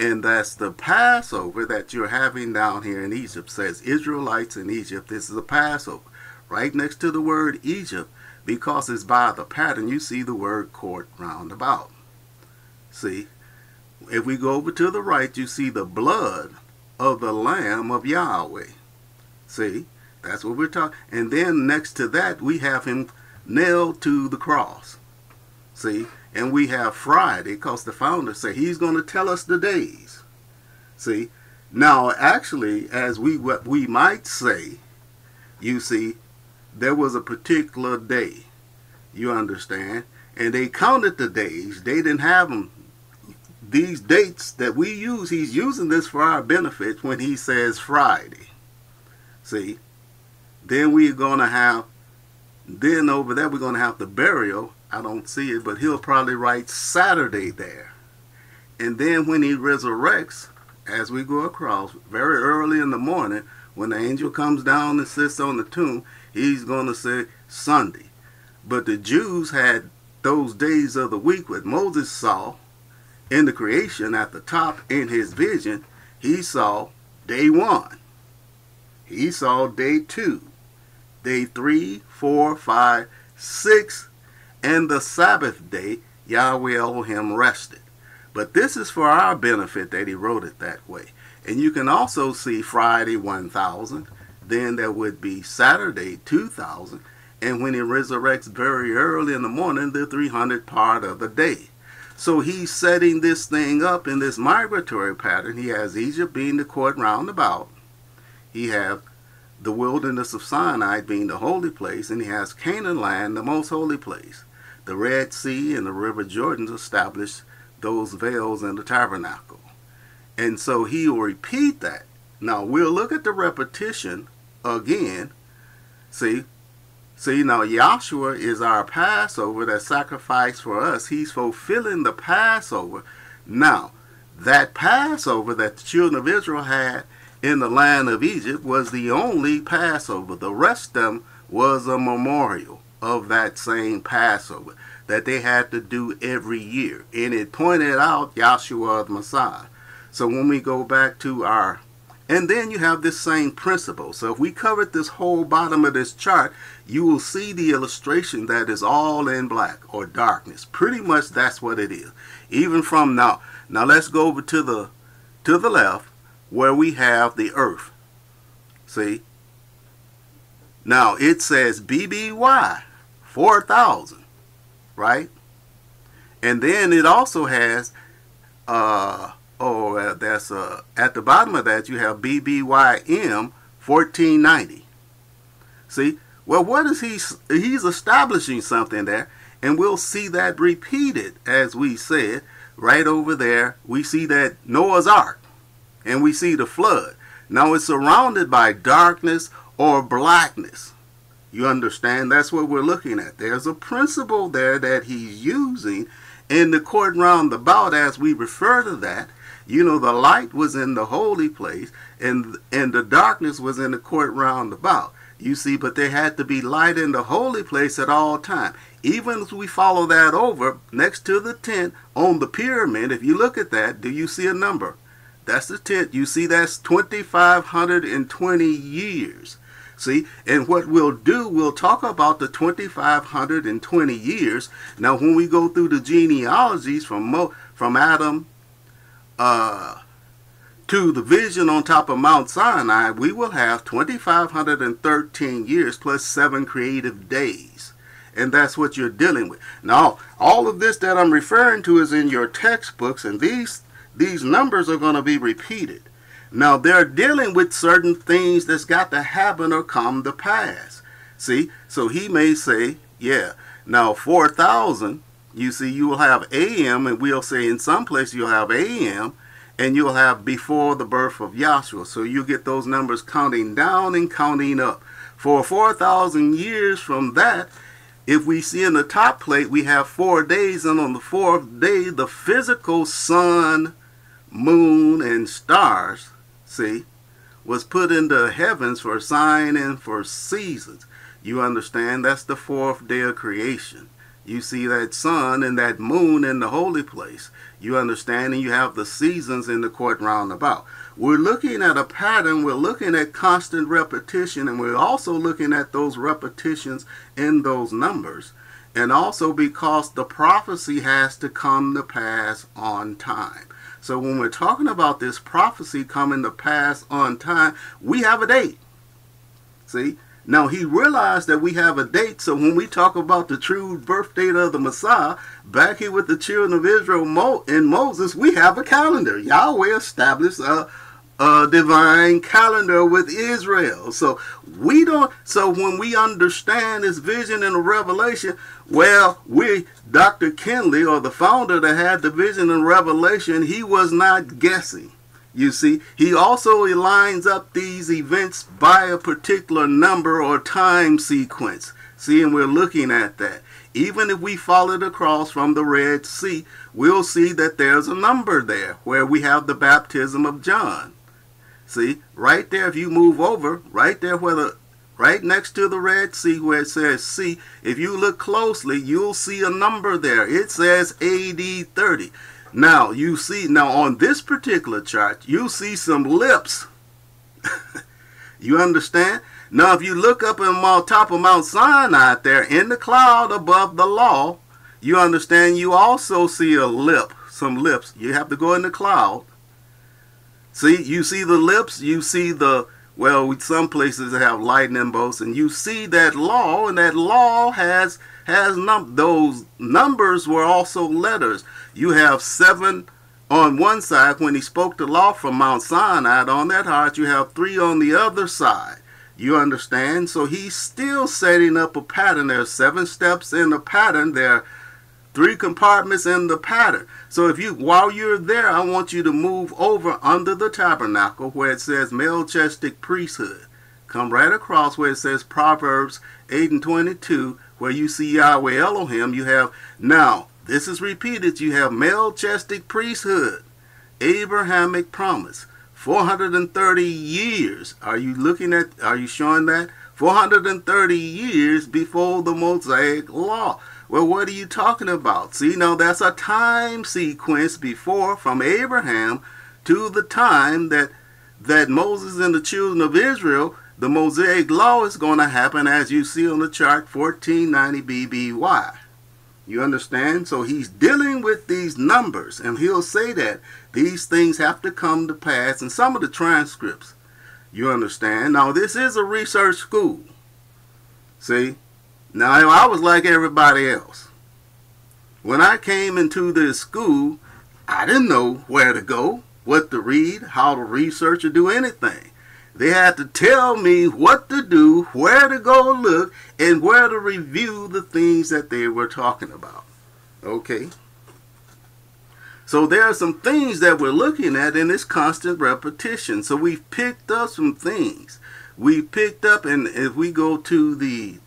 And that's the Passover that you're having down here in Egypt. Says Israelites in Egypt. This is a Passover. Right next to the word Egypt, because it's by the pattern, you see the word court roundabout. See, if we go over to the right, you see the blood of the Lamb of Yahweh. See, that's what we're talking. And then next to that, we have him nailed to the cross. See. And we have Friday, because the founder said he's going to tell us the days. See, now actually, as we what we might say, you see, there was a particular day, you understand, and they counted the days. They didn't have them these dates that we use, he's using this for our benefit when he says Friday. See? Then we're going to have, then over there we're going to have the burial. I don't see it, but he'll probably write Saturday there. And then when he resurrects, as we go across, very early in the morning, when the angel comes down and sits on the tomb, he's going to say Sunday. But the Jews had those days of the week that Moses saw in the creation at the top in his vision. He saw day one. He saw day two, day three, four, five, six, and the Sabbath day, Yahweh Elohim rested. But this is for our benefit that he wrote it that way. And you can also see Friday one thousand, then there would be Saturday two thousand, and when he resurrects very early in the morning, the three hundredth part of the day. So he's setting this thing up in this migratory pattern. He has Egypt being the court round about. He has the wilderness of Sinai being the holy place, and he has Canaan land, the most holy place. The Red Sea and the River Jordan established those veils in the tabernacle. And so he will repeat that. Now we'll look at the repetition again. See? See, now Yahshua is our Passover, that sacrifice for us. He's fulfilling the Passover. Now, that Passover that the children of Israel had in the land of Egypt was the only Passover. The rest of them was a memorial of that same Passover that they had to do every year. And it pointed out Yahshua the Messiah. So when we go back to our, and then you have this same principle. So if we covered this whole bottom of this chart, you will see the illustration that is all in black or darkness. Pretty much that's what it is. Even from now. Now let's go over to the to the left where we have the earth. See? Now it says B B Y four thousand, right? And then it also has uh Oh, uh, that's uh, at the bottom of that you have B B Y M fourteen ninety. See, well, what is he? He's establishing something there, and we'll see that repeated, as we said, right over there. We see that Noah's Ark, and we see the flood. Now it's surrounded by darkness or blackness. You understand? That's what we're looking at. There's a principle there that he's using in the court round about, as we refer to that. You know, the light was in the holy place, and and the darkness was in the court round about. You see, but there had to be light in the holy place at all time. Even as we follow that over, next to the tent on the pyramid, if you look at that, do you see a number? That's the tent. You see, that's two thousand five hundred twenty years. See, and what we'll do, we'll talk about the two thousand five hundred twenty years. Now, when we go through the genealogies from Mo, from Adam uh, to the vision on top of Mount Sinai, we will have two thousand five hundred thirteen years plus seven creative days. And that's what you're dealing with. Now, all of this that I'm referring to is in your textbooks, and these, these numbers are going to be repeated. Now, they're dealing with certain things that's got to happen or come to pass. See? So he may say, yeah. Now, four thousand, you see, you will have A M, and we'll say in some place you'll have A M, and you'll have before the birth of Yahshua. So you get those numbers counting down and counting up. For four thousand years from that, if we see in the top plate, we have four days, and on the fourth day, the physical sun, moon, and stars, see, was put into heavens for sign and for seasons. You understand? That's the fourth day of creation. You see that sun and that moon in the holy place. You understand? And you have the seasons in the court round about. We're looking at a pattern. We're looking at constant repetition, and we're also looking at those repetitions in those numbers. And also because the prophecy has to come to pass on time. So when we're talking about this prophecy coming to pass on time, we have a date. See? Now he realized that we have a date. So when we talk about the true birth date of the Messiah, back here with the children of Israel and Moses, we have a calendar. Yahweh established a, a divine calendar with Israel. So we don't. So when we understand this vision and the revelation, well, we, Doctor Kinley, or the founder that had the vision and revelation, he was not guessing. You see, he also lines up these events by a particular number or time sequence. See, and we're looking at that. Even if we follow the cross from the Red Sea, we'll see that there's a number there where we have the baptism of John. See, right there, if you move over, right there where the, right next to the Red Sea where it says C, if you look closely, you'll see a number there. It says A D thirty. Now, you see, now on this particular chart, you see some lips. You understand? Now, if you look up on top of Mount Sinai there, in the cloud above the law, you understand you also see a lip, some lips. You have to go in the cloud. See, you see the lips, you see the, well, some places have lightning bolts, and you see that law, and that law has, has num those numbers were also letters. You have seven on one side when he spoke the law from Mount Sinai. On that heart, you have three on the other side. You understand? So he's still setting up a pattern. There are seven steps in the pattern. There are three compartments in the pattern. So if you, while you're there, I want you to move over under the tabernacle where it says Melchizedek priesthood. Come right across where it says Proverbs eight and twenty-two, where you see Yahweh Elohim. You have now. This is repeated. You have Melchizedek priesthood, Abrahamic promise, four hundred thirty years. Are you looking at, are you showing that? four hundred thirty years before the Mosaic law. Well, what are you talking about? See, now that's a time sequence before, from Abraham to the time that, that Moses and the children of Israel, the Mosaic law is going to happen, as you see on the chart, fourteen ninety B B Y. You understand? So he's dealing with these numbers, and he'll say that these things have to come to pass in some of the transcripts. You understand? Now, this is a research school. See? Now, I was like everybody else. When I came into this school, I didn't know where to go, what to read, how to research or do anything. They had to tell me what to do, where to go look, and where to review the things that they were talking about. Okay? So there are some things that we're looking at in this constant repetition. So we've picked up some things. We picked up, and if we go to the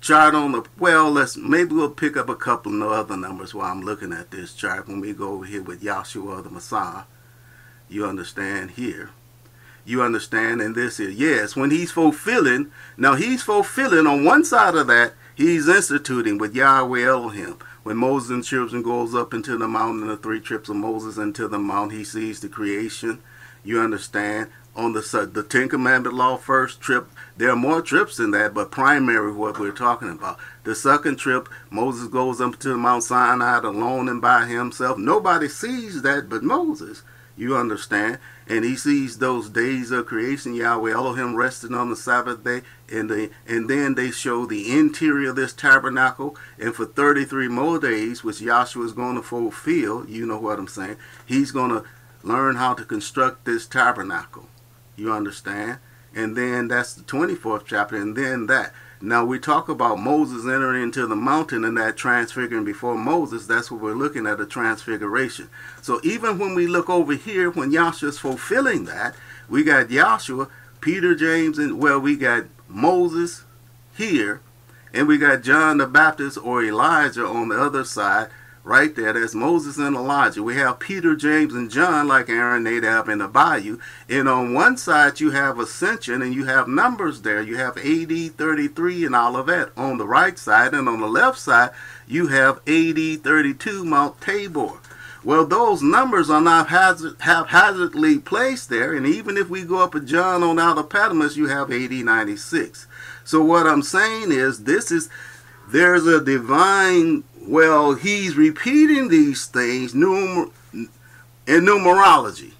chart on the, well, let's, maybe we'll pick up a couple of other numbers while I'm looking at this chart when we go over here with Yahshua the Messiah. You understand here. You understand? And this is, yes, when he's fulfilling, now he's fulfilling on one side of that, he's instituting with Yahweh Elohim. When Moses and children goes up into the mountain, the three trips of Moses into the mountain, he sees the creation. You understand? On the, the Ten Commandment law first trip, there are more trips than that, but primary what we're talking about. The second trip, Moses goes up to Mount Sinai alone and by himself. Nobody sees that but Moses. You understand? And he sees those days of creation, Yahweh Elohim resting on the Sabbath day. And, the, and then they show the interior of this tabernacle. And for thirty-three more days, which Yahshua is going to fulfill, you know what I'm saying, he's going to learn how to construct this tabernacle. You understand? And then that's the twenty-fourth chapter, and then that. Now we talk about Moses entering into the mountain and that transfiguring before Moses. That's what we're looking at, a transfiguration. So even when we look over here, when Yahshua's fulfilling that, we got Yahshua, Peter, James, and well, we got Moses here, and we got John the Baptist or Elijah on the other side. Right there, that's Moses and Elijah. We have Peter, James, and John, like Aaron, Nadab, and Abihu. And on one side, you have ascension, and you have numbers there. You have A D thirty-three and Olivet on the right side. And on the left side, you have A D thirty-two, Mount Tabor. Well, those numbers are not hazard, haphazardly placed there. And even if we go up with John on out of Patmos, you have A D ninety-six. So what I'm saying is, this is, there's a divine... Well, he's repeating these things numer in numerology.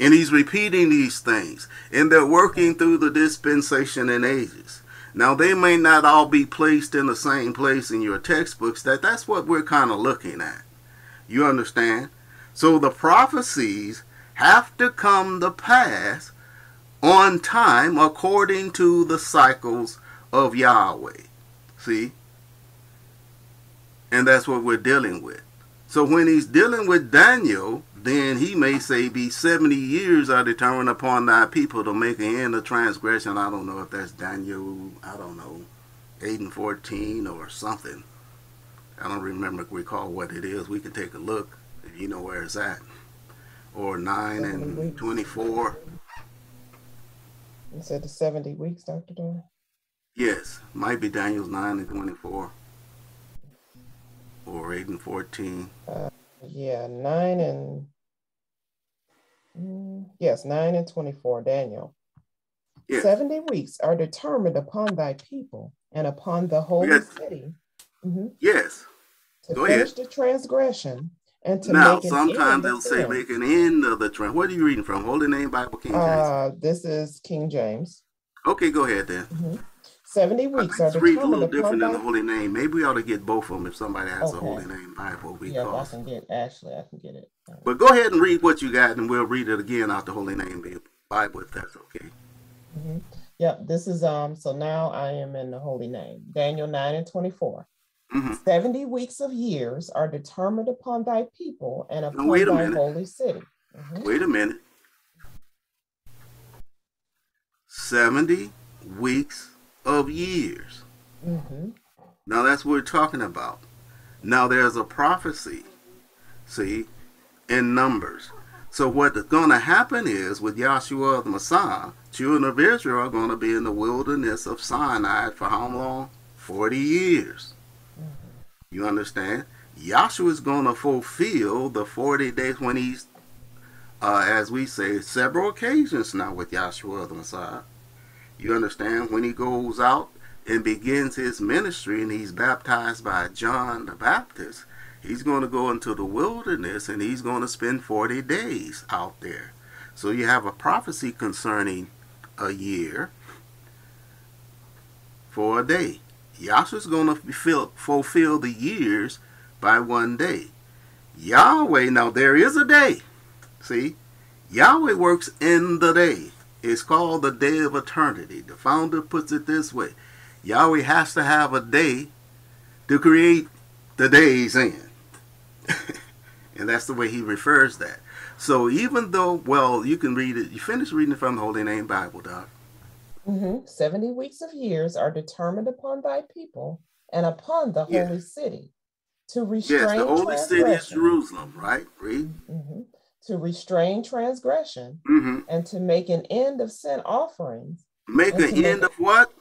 And he's repeating these things. And they're working through the dispensation and ages. Now, they may not all be placed in the same place in your textbooks. That, that's what we're kind of looking at. You understand? So the prophecies have to come to pass on time according to the cycles of Yahweh. See? And that's what we're dealing with. So when he's dealing with Daniel, then he may say, be seventy years are determined upon thy people to make an end of transgression. I don't know if that's Daniel, I don't know, eight and fourteen or something. I don't remember, recall what it is. We can take a look if you know where it's at. Or nine and twenty-four. You said the seventy weeks, Doctor Dorn? Yes, might be Daniel's nine and twenty-four. Or eight and fourteen. Uh, yeah, nine and... Mm, yes, nine and twenty-four, Daniel. Yes. seventy weeks are determined upon thy people and upon the whole yes. city. Mm-hmm. Yes. To Go finish ahead. the transgression and to now, make an end. Now, sometimes they'll say make an end of the transgression. What are you reading from? Holy Name Bible, King James? Uh, this is King James. Okay, go ahead then. Mm-hmm. seventy weeks are determined upon a little different than the Holy Name. Maybe we ought to get both of them if somebody has okay. a Holy Name Bible. We yeah, I can get, actually, I can get it. Right. But go ahead and read what you got, and we'll read it again out the Holy Name Bible, if that's okay. Mm-hmm. Yep, this is, um. so now I am in the Holy Name. Daniel nine and twenty-four. Mm-hmm. seventy weeks of years are determined upon thy people and upon now, thy minute. holy city. Mm-hmm. Wait a minute. seventy weeks of years. Mm-hmm. Now that's what we're talking about. Now there's a prophecy, see, in Numbers. So what's going to happen is with Yahshua the Messiah, children of Israel are going to be in the wilderness of Sinai for how long? forty years. Mm-hmm. You understand? Yahshua is going to fulfill the forty days when he's, uh, as we say, several occasions now with Yahshua the Messiah. You understand? When he goes out and begins his ministry and he's baptized by John the Baptist, he's going to go into the wilderness and he's going to spend forty days out there. So you have a prophecy concerning a year for a day. Yahshua's going to fill, fulfill the years by one day. Yahweh, now there is a day. See? Yahweh works in the day. It's called the Day of Eternity. The founder puts it this way. Yahweh has to have a day to create the days in. And that's the way he refers that. So even though, well, you can read it. You finish reading it from the Holy Name Bible, Doc. Mm-hmm. seventy weeks of years are determined upon thy people and upon the yes. holy city. To restrain yes, the holy city is Jerusalem, right? Read. Mm-hmm. To restrain transgression, mm-hmm. and to make an end of sin offerings. Make an end make of what?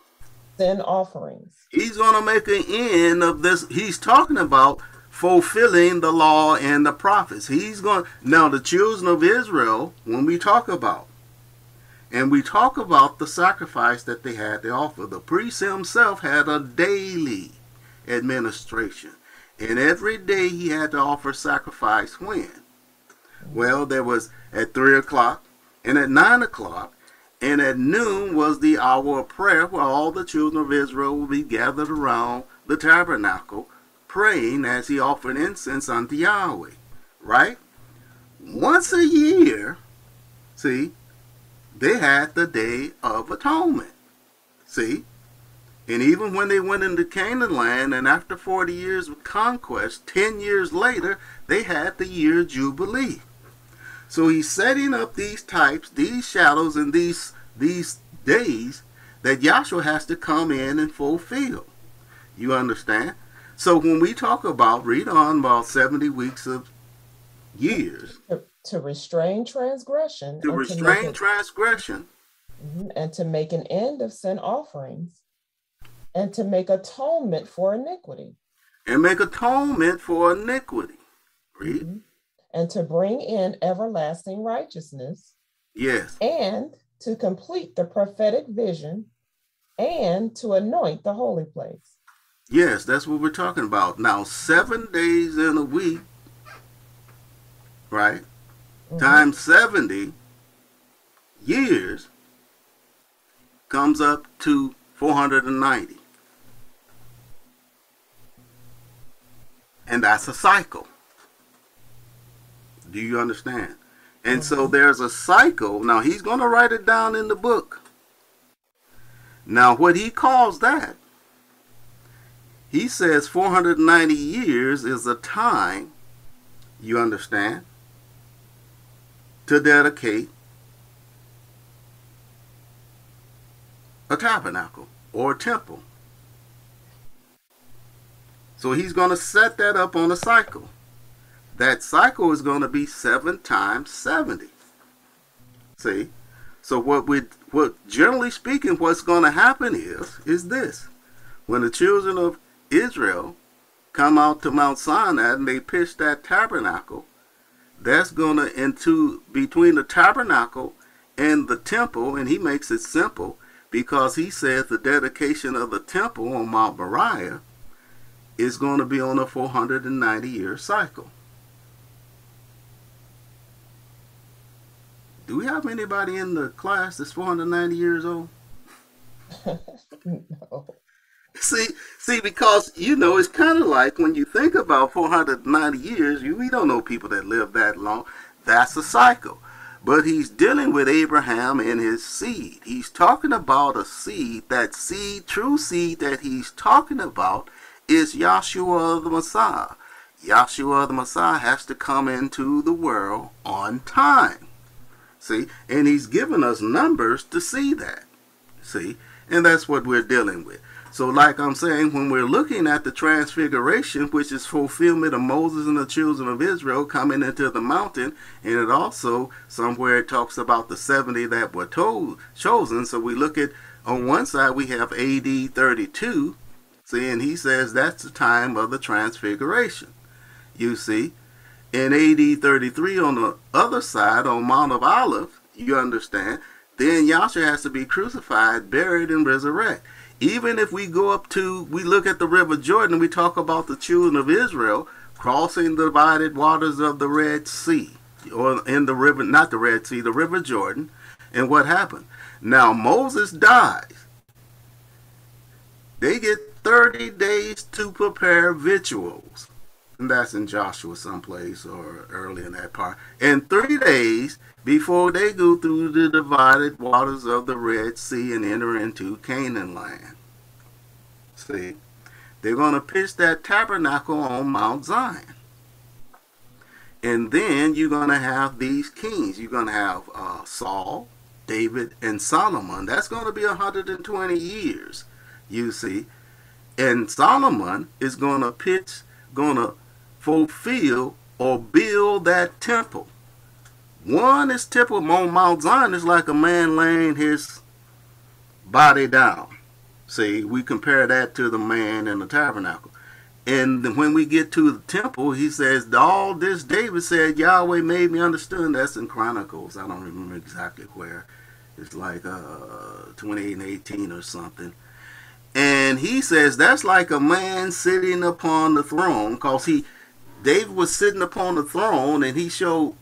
Sin offerings. He's going to make an end of this. He's talking about fulfilling the law and the prophets. He's going, now the children of Israel, when we talk about, and we talk about the sacrifice that they had to offer, the priest himself had a daily administration. And every day he had to offer sacrifice when? Well, there was at three o'clock and at nine o'clock, and at noon was the hour of prayer where all the children of Israel would be gathered around the tabernacle praying as he offered incense unto Yahweh, right? Once a year, see, they had the Day of Atonement, see? And even when they went into Canaan land, and after forty years of conquest, ten years later, they had the year of Jubilee. So he's setting up these types, these shadows, and these, these days that Yahshua has to come in and fulfill. You understand? So when we talk about, read on about seventy weeks of years. To, to restrain transgression. To restrain to transgression. An, and to make an end of sin offerings. And to make atonement for iniquity. And make atonement for iniquity. Read. Mm-hmm. And to bring in everlasting righteousness. Yes. And to complete the prophetic vision and to anoint the holy place. Yes, that's what we're talking about. Now, seven days in a week, right? Mm-hmm. Times seventy years comes up to four hundred ninety. And that's a cycle. Do you understand? And mm-hmm. so there's a cycle. Now, he's going to write it down in the book. Now, what he calls that, he says four hundred ninety years is a time, you understand, to dedicate a tabernacle or a temple. So he's going to set that up on a cycle. That cycle is going to be seven times seventy. See? So what we, what generally speaking, what's going to happen is, is this. When the children of Israel come out to Mount Sinai and they pitch that tabernacle, that's going to into between the tabernacle and the temple, and he makes it simple because he says the dedication of the temple on Mount Moriah is going to be on a four hundred ninety year cycle. Do we have anybody in the class that's four hundred ninety years old? No. See, see, because, you know, it's kind of like when you think about four hundred ninety years, you, we don't know people that live that long. That's a cycle. But he's dealing with Abraham and his seed. He's talking about a seed. That seed, true seed that he's talking about is Yahshua the Messiah. Yahshua the Messiah has to come into the world on time. See, and he's given us numbers to see that. See, and that's what we're dealing with. So like I'm saying, when we're looking at the transfiguration, which is fulfillment of Moses and the children of Israel coming into the mountain, and it also somewhere it talks about the seventy that were told, chosen. So we look at, on one side we have A D thirty-two, see, and he says that's the time of the transfiguration, you see. In A D thirty-three on the other side, on Mount of Olives, you understand, then Yahshua has to be crucified, buried, and resurrected. Even if we go up to, we look at the River Jordan, we talk about the children of Israel crossing the divided waters of the Red Sea, or in the river, not the Red Sea, the River Jordan, and what happened? Now, Moses dies. They get thirty days to prepare victuals. And that's in Joshua someplace or early in that part. And three days before they go through the divided waters of the Red Sea and enter into Canaan land. See, they're going to pitch that tabernacle on Mount Zion. And then you're going to have these kings. You're going to have uh, Saul, David, and Solomon. That's going to be one hundred twenty years, you see. And Solomon is going to pitch, going to fulfill or build that temple. One is temple on Mount Zion is like a man laying his body down. See, we compare that to the man in the tabernacle. And when we get to the temple, he says, all this David said, Yahweh made me understand. That's in Chronicles. I don't remember exactly where. It's like uh, twenty-eight and eighteen or something. And he says that's like a man sitting upon the throne, because he, David was sitting upon the throne, and he showed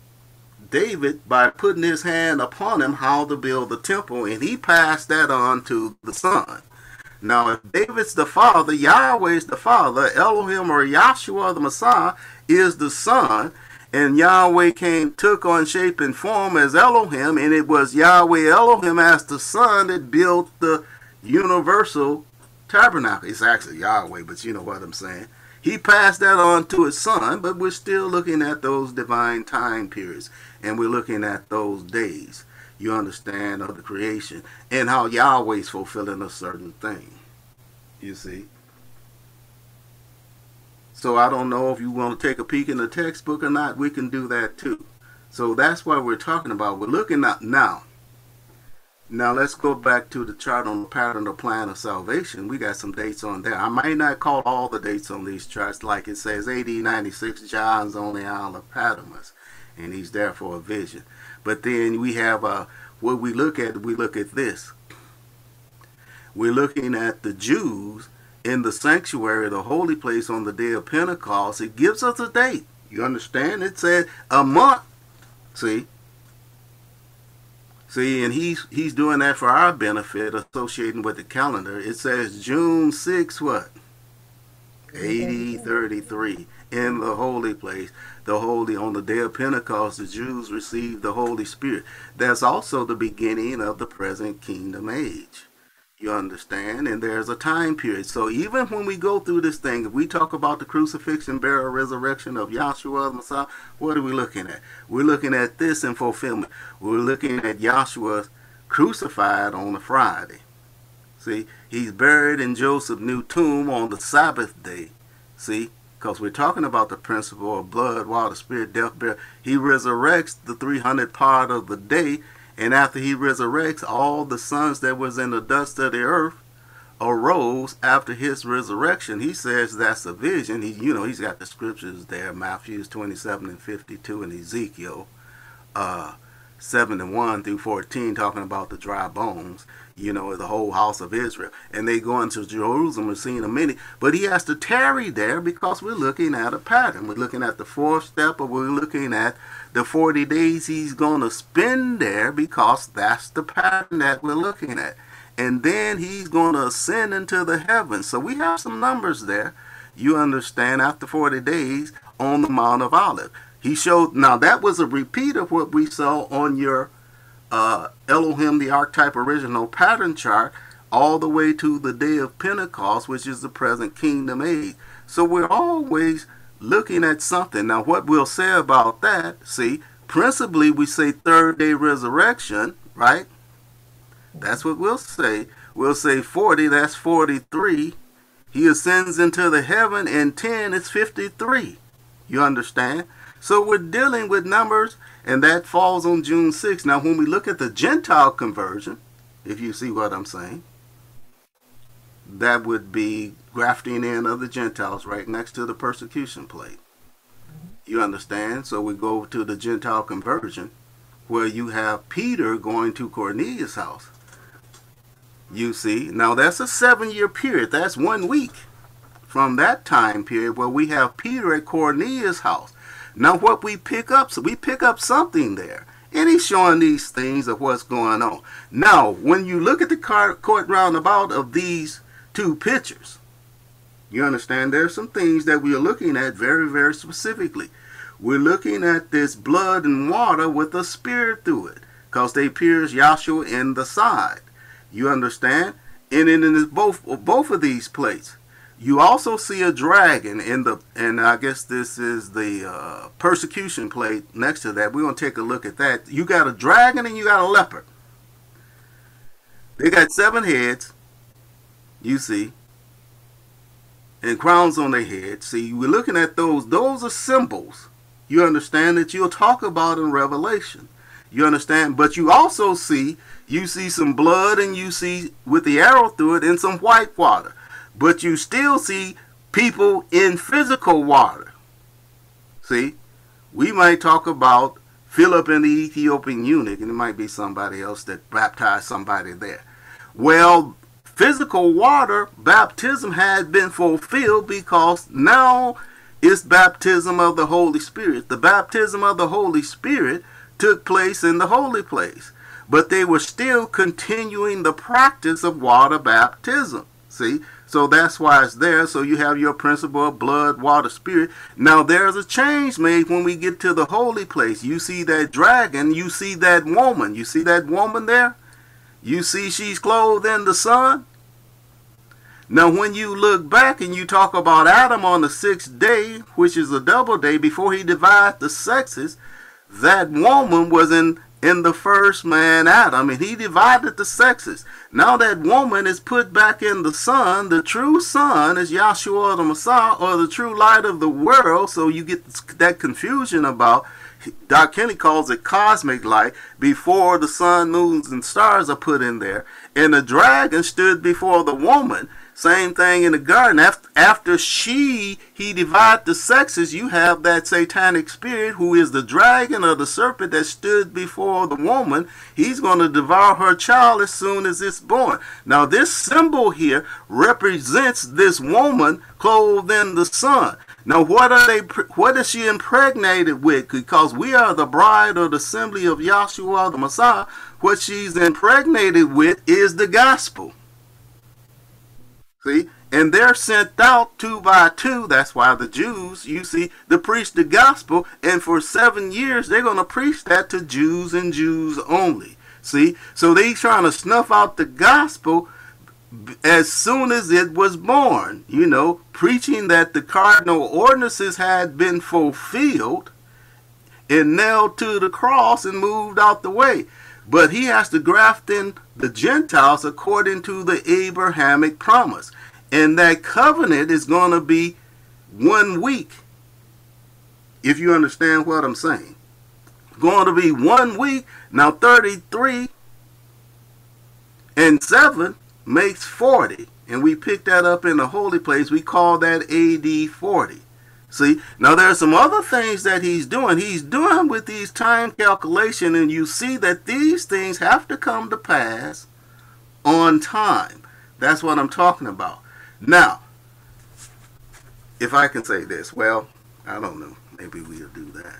David by putting his hand upon him how to build the temple, and he passed that on to the son. Now, if David's the father, Yahweh's the father, Elohim or Yahshua the Messiah is the son, and Yahweh came, took on shape and form as Elohim, and it was Yahweh Elohim as the son that built the universal tabernacle. It's actually Yahweh, but you know what I'm saying. He passed that on to his son, but we're still looking at those divine time periods, and we're looking at those days, you understand, of the creation, and how Yahweh's fulfilling a certain thing, you see. So I don't know if you want to take a peek in the textbook or not. We can do that too. So that's what we're talking about. We're looking at now. Now, let's go back to the chart on the pattern or plan of salvation. We got some dates on there. I might not call all the dates on these charts. Like it says, A D ninety-six, John's on the Isle of Patmos, and he's there for a vision. But then we have, uh, what we look at, we look at this. We're looking at the Jews in the sanctuary, the holy place on the day of Pentecost. It gives us a date. You understand? It said a month. See? See, and he's, he's doing that for our benefit, associating with the calendar. It says June sixth, what? eighty thirty-three in the holy place, the holy on the day of Pentecost, the Jews received the Holy Spirit. That's also the beginning of the present kingdom age. You understand? And there's a time period. So even when we go through this thing, if we talk about the crucifixion, burial, resurrection of Yahshua the Messiah, what are we looking at? We're looking at this in fulfillment. We're looking at Yahshua crucified on a Friday. See, he's buried in Joseph's new tomb on the Sabbath day. See, because we're talking about the principle of blood, water, spirit, death, burial. He resurrects the three hundredth part of the day. And after he resurrects, all the sons that was in the dust of the earth arose after his resurrection. He says that's a vision. He, you know, he's got the scriptures there, Matthew twenty-seven and fifty-two and Ezekiel uh, seven and one through fourteen, talking about the dry bones, you know, the whole house of Israel. And they go into Jerusalem and seeing a many. But he has to tarry there because we're looking at a pattern. We're looking at the fourth step, or we're looking at the forty days he's going to spend there, because that's the pattern that we're looking at. And then he's going to ascend into the heavens. So we have some numbers there. You understand, after forty days on the Mount of Olives. He showed, now that was a repeat of what we saw on your uh, Elohim, the archetype original pattern chart, all the way to the day of Pentecost, which is the present kingdom age. So we're always looking at something. Now what we'll say about that, see, principally we say third day resurrection, right? That's what we'll say. We'll say forty, that's forty-three. He ascends into the heaven, and ten is fifty-three. You understand? So we're dealing with numbers, and that falls on June sixth. Now when we look at the Gentile conversion, if you see what I'm saying, that would be grafting in of the Gentiles right next to the persecution plate. You understand? So we go to the Gentile conversion, where you have Peter going to Cornelius' house. You see? Now that's a seven-year period. That's one week from that time period where we have Peter at Cornelius' house. Now what we pick up, so we pick up something there. And he's showing these things of what's going on. Now, when you look at the court roundabout of these two pictures, you understand there's some things that we are looking at very, very specifically. We're looking at this blood and water with a spirit through it, because they pierce Yahshua in the side. You understand? And in both both of these plates, you also see a dragon in the, and I guess this is the uh, persecution plate next to that. We're going to take a look at that. You got a dragon and you got a leopard. They got seven heads, you see, and crowns on their head. See, we're looking at those. Those are symbols, you understand, that you'll talk about in Revelation. You understand? But you also see, you see some blood, and you see with the arrow through it, and some white water. But you still see people in physical water. See, we might talk about Philip and the Ethiopian eunuch, and it might be somebody else that baptized somebody there. Well, physical water baptism had been fulfilled, because now it's baptism of the Holy Spirit. The baptism of the Holy Spirit took place in the holy place, but they were still continuing the practice of water baptism. See, so that's why it's there. So you have your principle of blood, water, spirit. Now there's a change made when we get to the holy place. You see that dragon, you see that woman, you see that woman there? You see she's clothed in the sun? Now when you look back and you talk about Adam on the sixth day, which is a double day before he divided the sexes, that woman was in, in the first man Adam, and he divided the sexes. Now that woman is put back in the sun. The true sun is Yahshua the Messiah, or the true light of the world. So you get that confusion about, Doc Kenny calls it cosmic light, before the sun, moons, and stars are put in there. And the dragon stood before the woman. Same thing in the garden. After she, he divided the sexes, you have that satanic spirit, who is the dragon or the serpent that stood before the woman. He's going to devour her child as soon as it's born. Now this symbol here represents this woman clothed in the sun. Now, what are they? What is she impregnated with? Because we are the bride or the assembly of Yahshua the Messiah. What she's impregnated with is the gospel. See, And they're sent out two by two. That's why the Jews, you see, they preach the gospel. And for seven years, they're going to preach that to Jews and Jews only. See? So they're trying to snuff out the gospel as soon as it was born. You know, preaching that the cardinal ordinances had been fulfilled and nailed to the cross and moved out the way. But he has to graft in the Gentiles according to the Abrahamic promise. And that covenant is going to be one week, if you understand what I'm saying. Going to be one week. Now thirty-three and seven makes forty. And we picked that up in the holy place. We call that A D forty. See, now there are some other things that he's doing. He's doing with these time calculation. And you see that these things have to come to pass on time. That's what I'm talking about. Now, if I can say this, well, I don't know. Maybe we'll do that.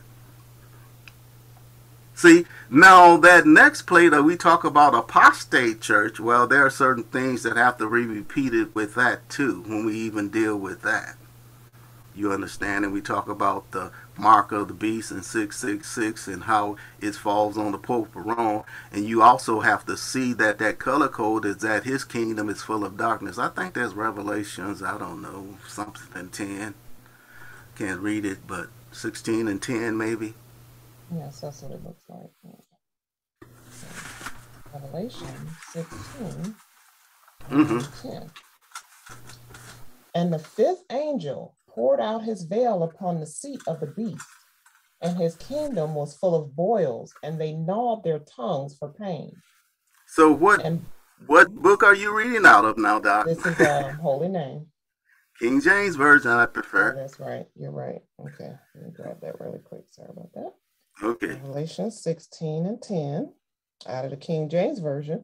See, now that next play that we talk about apostate church, well, there are certain things that have to be repeated with that too when we even deal with that. You understand? And we talk about the mark of the beast and six six six and how it falls on the Pope of Rome. And you also have to see that that color code is that his kingdom is full of darkness. I think there's Revelations, I don't know, something in ten. Can't read it, but sixteen and ten maybe. Yes, that's what it looks like. Revelation sixteen mm-hmm. and ten. And the fifth angel poured out his veil upon the seat of the beast, and his kingdom was full of boils, and they gnawed their tongues for pain. So what and, what book are you reading out of now, Doc? This is um, Holy Name. King James Version, I prefer. Oh, that's right. You're right. Okay. Let me grab that really quick. Sorry about that. Okay. Revelation sixteen and ten, out of the King James Version.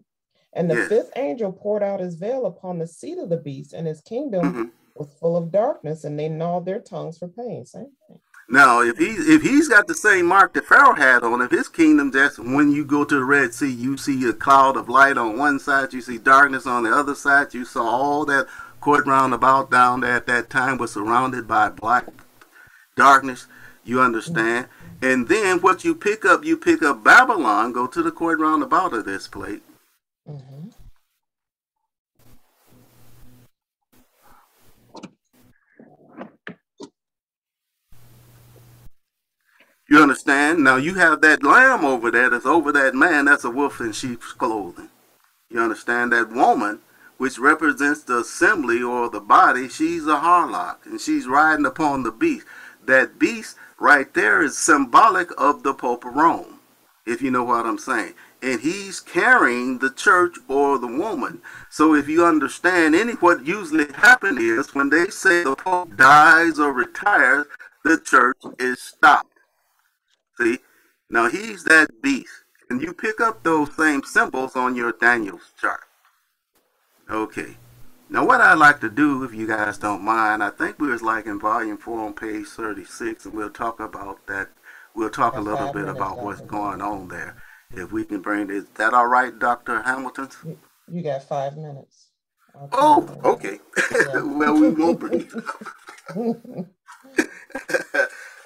And the yes. fifth angel poured out his veil upon the seat of the beast, and his kingdom mm-hmm. was full of darkness, and they gnawed their tongues for pain. Same thing. Now, if he if he's got the same mark that Pharaoh had on, if his kingdom, that's when you go to the Red Sea, you see a cloud of light on one side, you see darkness on the other side. You saw all that court roundabout down there at that time was surrounded by black darkness. You understand? Mm-hmm. And then what you pick up, you pick up Babylon. Go to the court roundabout of this plate. Mm-hmm. You understand? Now you have that lamb over there that's over that man. That's a wolf in sheep's clothing. You understand? That woman, which represents the assembly or the body, she's a harlot, and she's riding upon the beast. That beast right there is symbolic of the Pope of Rome, if you know what I'm saying. And he's carrying the church or the woman. So if you understand any what usually happens is when they say the Pope dies or retires, the church is stopped. See, now he's that beast, and you pick up those same symbols on your Daniel's chart. Okay, now what I'd like to do, if you guys don't mind, I think we was like in volume four on page thirty-six, and we'll talk about that. We'll talk a little bit about what's going on there. If we can bring this, is that all right, Doctor Hamilton? You, you got five minutes. Okay. Oh, okay. Yeah. Well, we won't bring it up.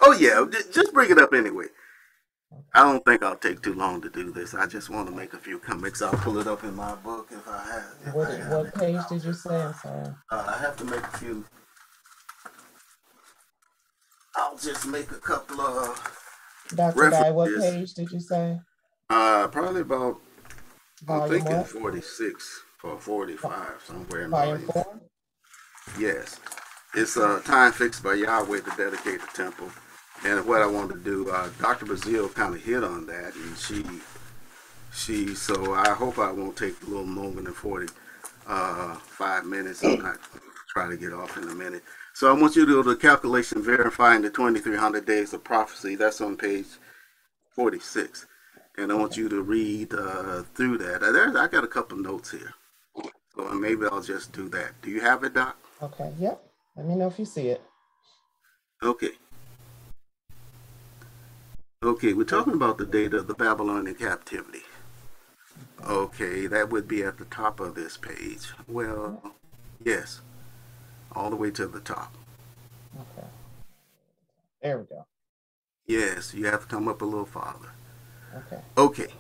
Oh yeah, just bring it up anyway. I don't think I'll take too long to do this. I just want to make a few comments. I'll pull it up in my book if I have. If what I have what page out. Did you say? I'm sorry. Uh, I have to make a few. I'll just make a couple of. Doctor Dye, what page did you say? Uh, probably about. Volume I'm thinking what? forty-six or forty-five somewhere. Volume in my four. Yes, it's a uh, time fixed by Yahweh to dedicate the temple. And what I wanted to do, uh, Doctor Brazil kind of hit on that, and she, she. So I hope I won't take a little moment and forty-five minutes. I'm not trying to get off in a minute. So I want you to do the calculation verifying the twenty-three hundred days of prophecy. That's on page forty-six, and I want you to read uh, through that. There's, I got a couple notes here, so maybe I'll just do that. Do you have it, Doc? Okay. Yep. Let me know if you see it. Okay. Okay, we're talking about the date of the Babylonian captivity. Okay, that would be at the top of this page. Well, yes. all the way to the top. Okay. There we go. Yes, you have to come up a little farther. Okay. Okay.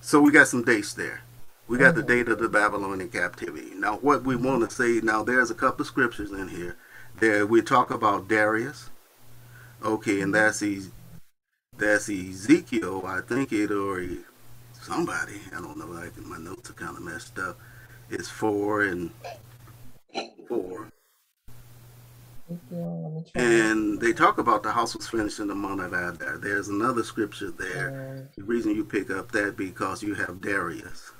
So we got some dates there. We got mm-hmm. the date of the Babylonian captivity. Now, what we want to say, now there's a couple of scriptures in here. There we talk about Darius. Okay, and that's his. That's Ezekiel, I think it, or somebody, I don't know, like my notes are kind of messed up. It's four and four. And they talk about the house was finished in the month of Adar. There's another scripture there. The reason you pick up that because you have Darius,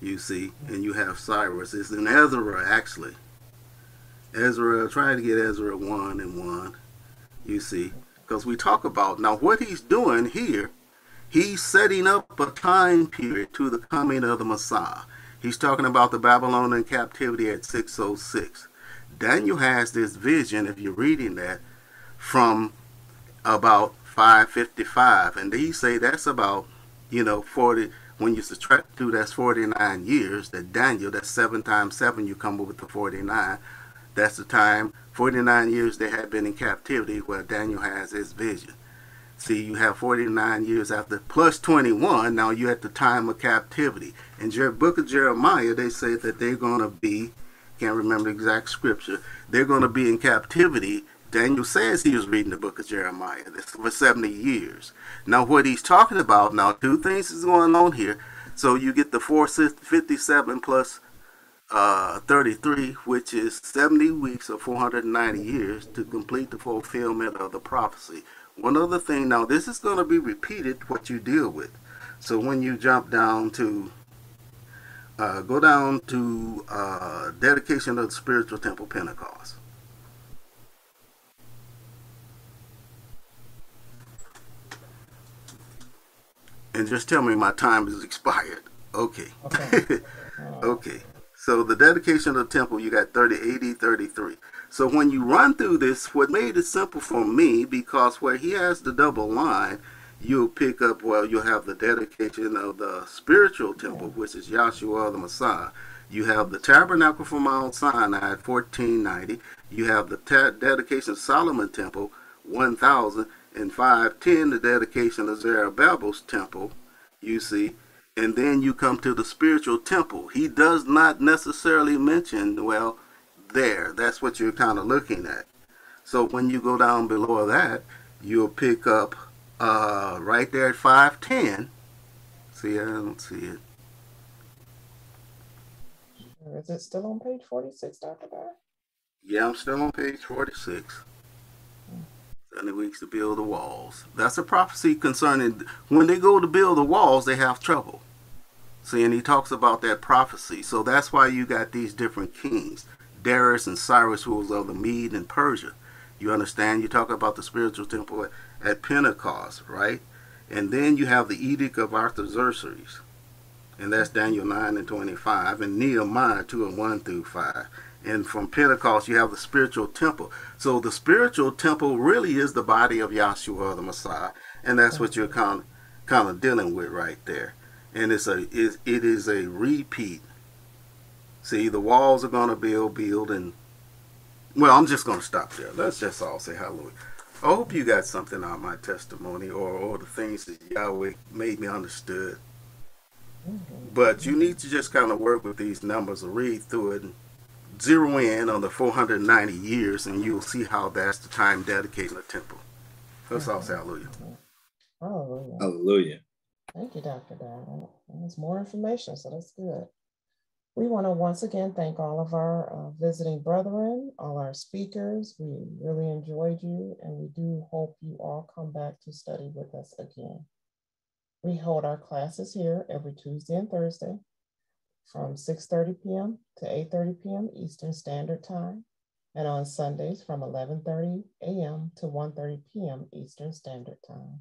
you see, and you have Cyrus. It's in Ezra, actually. Ezra, try to get Ezra one and one, you see. Because we talk about, now what he's doing here, he's setting up a time period to the coming of the Messiah. He's talking about the Babylonian captivity at six oh six. Daniel has this vision, if you're reading that, from about five fifty-five. And they say that's about, you know, forty, when you subtract two, that's forty-nine years. That Daniel, that's seven times seven, you come up with the forty-nine. That's the time, forty-nine years they had been in captivity where Daniel has his vision. See, you have forty-nine years after, plus twenty-one, now you're at the time of captivity. In the book of Jeremiah, they say that they're going to be, can't remember the exact scripture, they're going to be in captivity. Daniel says he was reading the book of Jeremiah for seventy years. Now, what he's talking about, now two things is going on here. So you get the four fifty-seven plus Uh, thirty-three, which is seventy weeks or four hundred ninety years to complete the fulfillment of the prophecy. One other thing, now this is going to be repeated what you deal with. So when you jump down to, uh, go down to uh, dedication of the spiritual temple, Pentecost. And just tell me my time is expired. Okay. Okay. Okay. So the dedication of the temple, you got thirty, A D thirty-three. So when you run through this, what made it simple for me, because where he has the double line, you'll pick up, well, you'll have the dedication of the spiritual temple, which is Yahshua the Messiah. You have the tabernacle from Mount Sinai at fourteen ninety. You have the dedication of Solomon temple, one thousand. And five ten, the dedication of Zerubbabel's temple, you see. And then you come to the spiritual temple. He does not necessarily mention, well, there. That's what you're kind of looking at. So when you go down below that, you'll pick up uh, right there at five ten. See, I don't see it. Is it still on page forty-six, Doctor Barr? Yeah, I'm still on page forty-six. seventy weeks to build the walls. That's a prophecy concerning when they go to build the walls, they have trouble. See, and he talks about that prophecy. So that's why you got these different kings, Darius and Cyrus, who was of the Mede and Persia. You understand? You talk about the spiritual temple at, at Pentecost, right? And then you have the Edict of Artaxerxes, and that's Daniel nine and twenty-five, and Nehemiah two and one through five. And from Pentecost, you have the spiritual temple. So the spiritual temple really is the body of Yahshua, the Messiah. And that's what you're kind of, kind of dealing with right there. And it's a, it, it is a repeat. See, the walls are going to build, build, and... Well, I'm just going to stop there. Let's just all say hallelujah. I hope you got something out of my testimony or, or the things that Yahweh made me understood. But you need to just kind of work with these numbers and read through it and zero in on the four hundred ninety years, and you'll see how that's the time dedicating the temple. Let's all say hallelujah. Hallelujah. Hallelujah. Thank you, Doctor Darren. There's more information, so that's good. We want to once again thank all of our uh, visiting brethren, all our speakers. We really enjoyed you, and we do hope you all come back to study with us again. We hold our classes here every Tuesday and Thursday from six thirty p m to eight thirty p m Eastern Standard Time, and on Sundays from eleven thirty a m to one thirty p m Eastern Standard Time.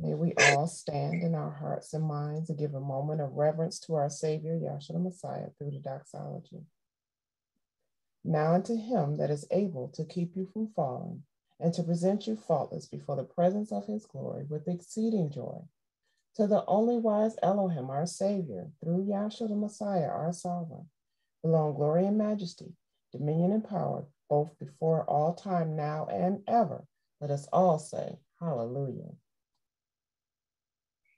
May we all stand in our hearts and minds and give a moment of reverence to our Savior, Yahshua the Messiah, through the doxology. Now unto him that is able to keep you from falling and to present you faultless before the presence of his glory with exceeding joy, to the only wise Elohim, our Savior, through Yahshua the Messiah, our Sovereign, belong glory and majesty, dominion and power, both before all time, now and ever. Let us all say, hallelujah.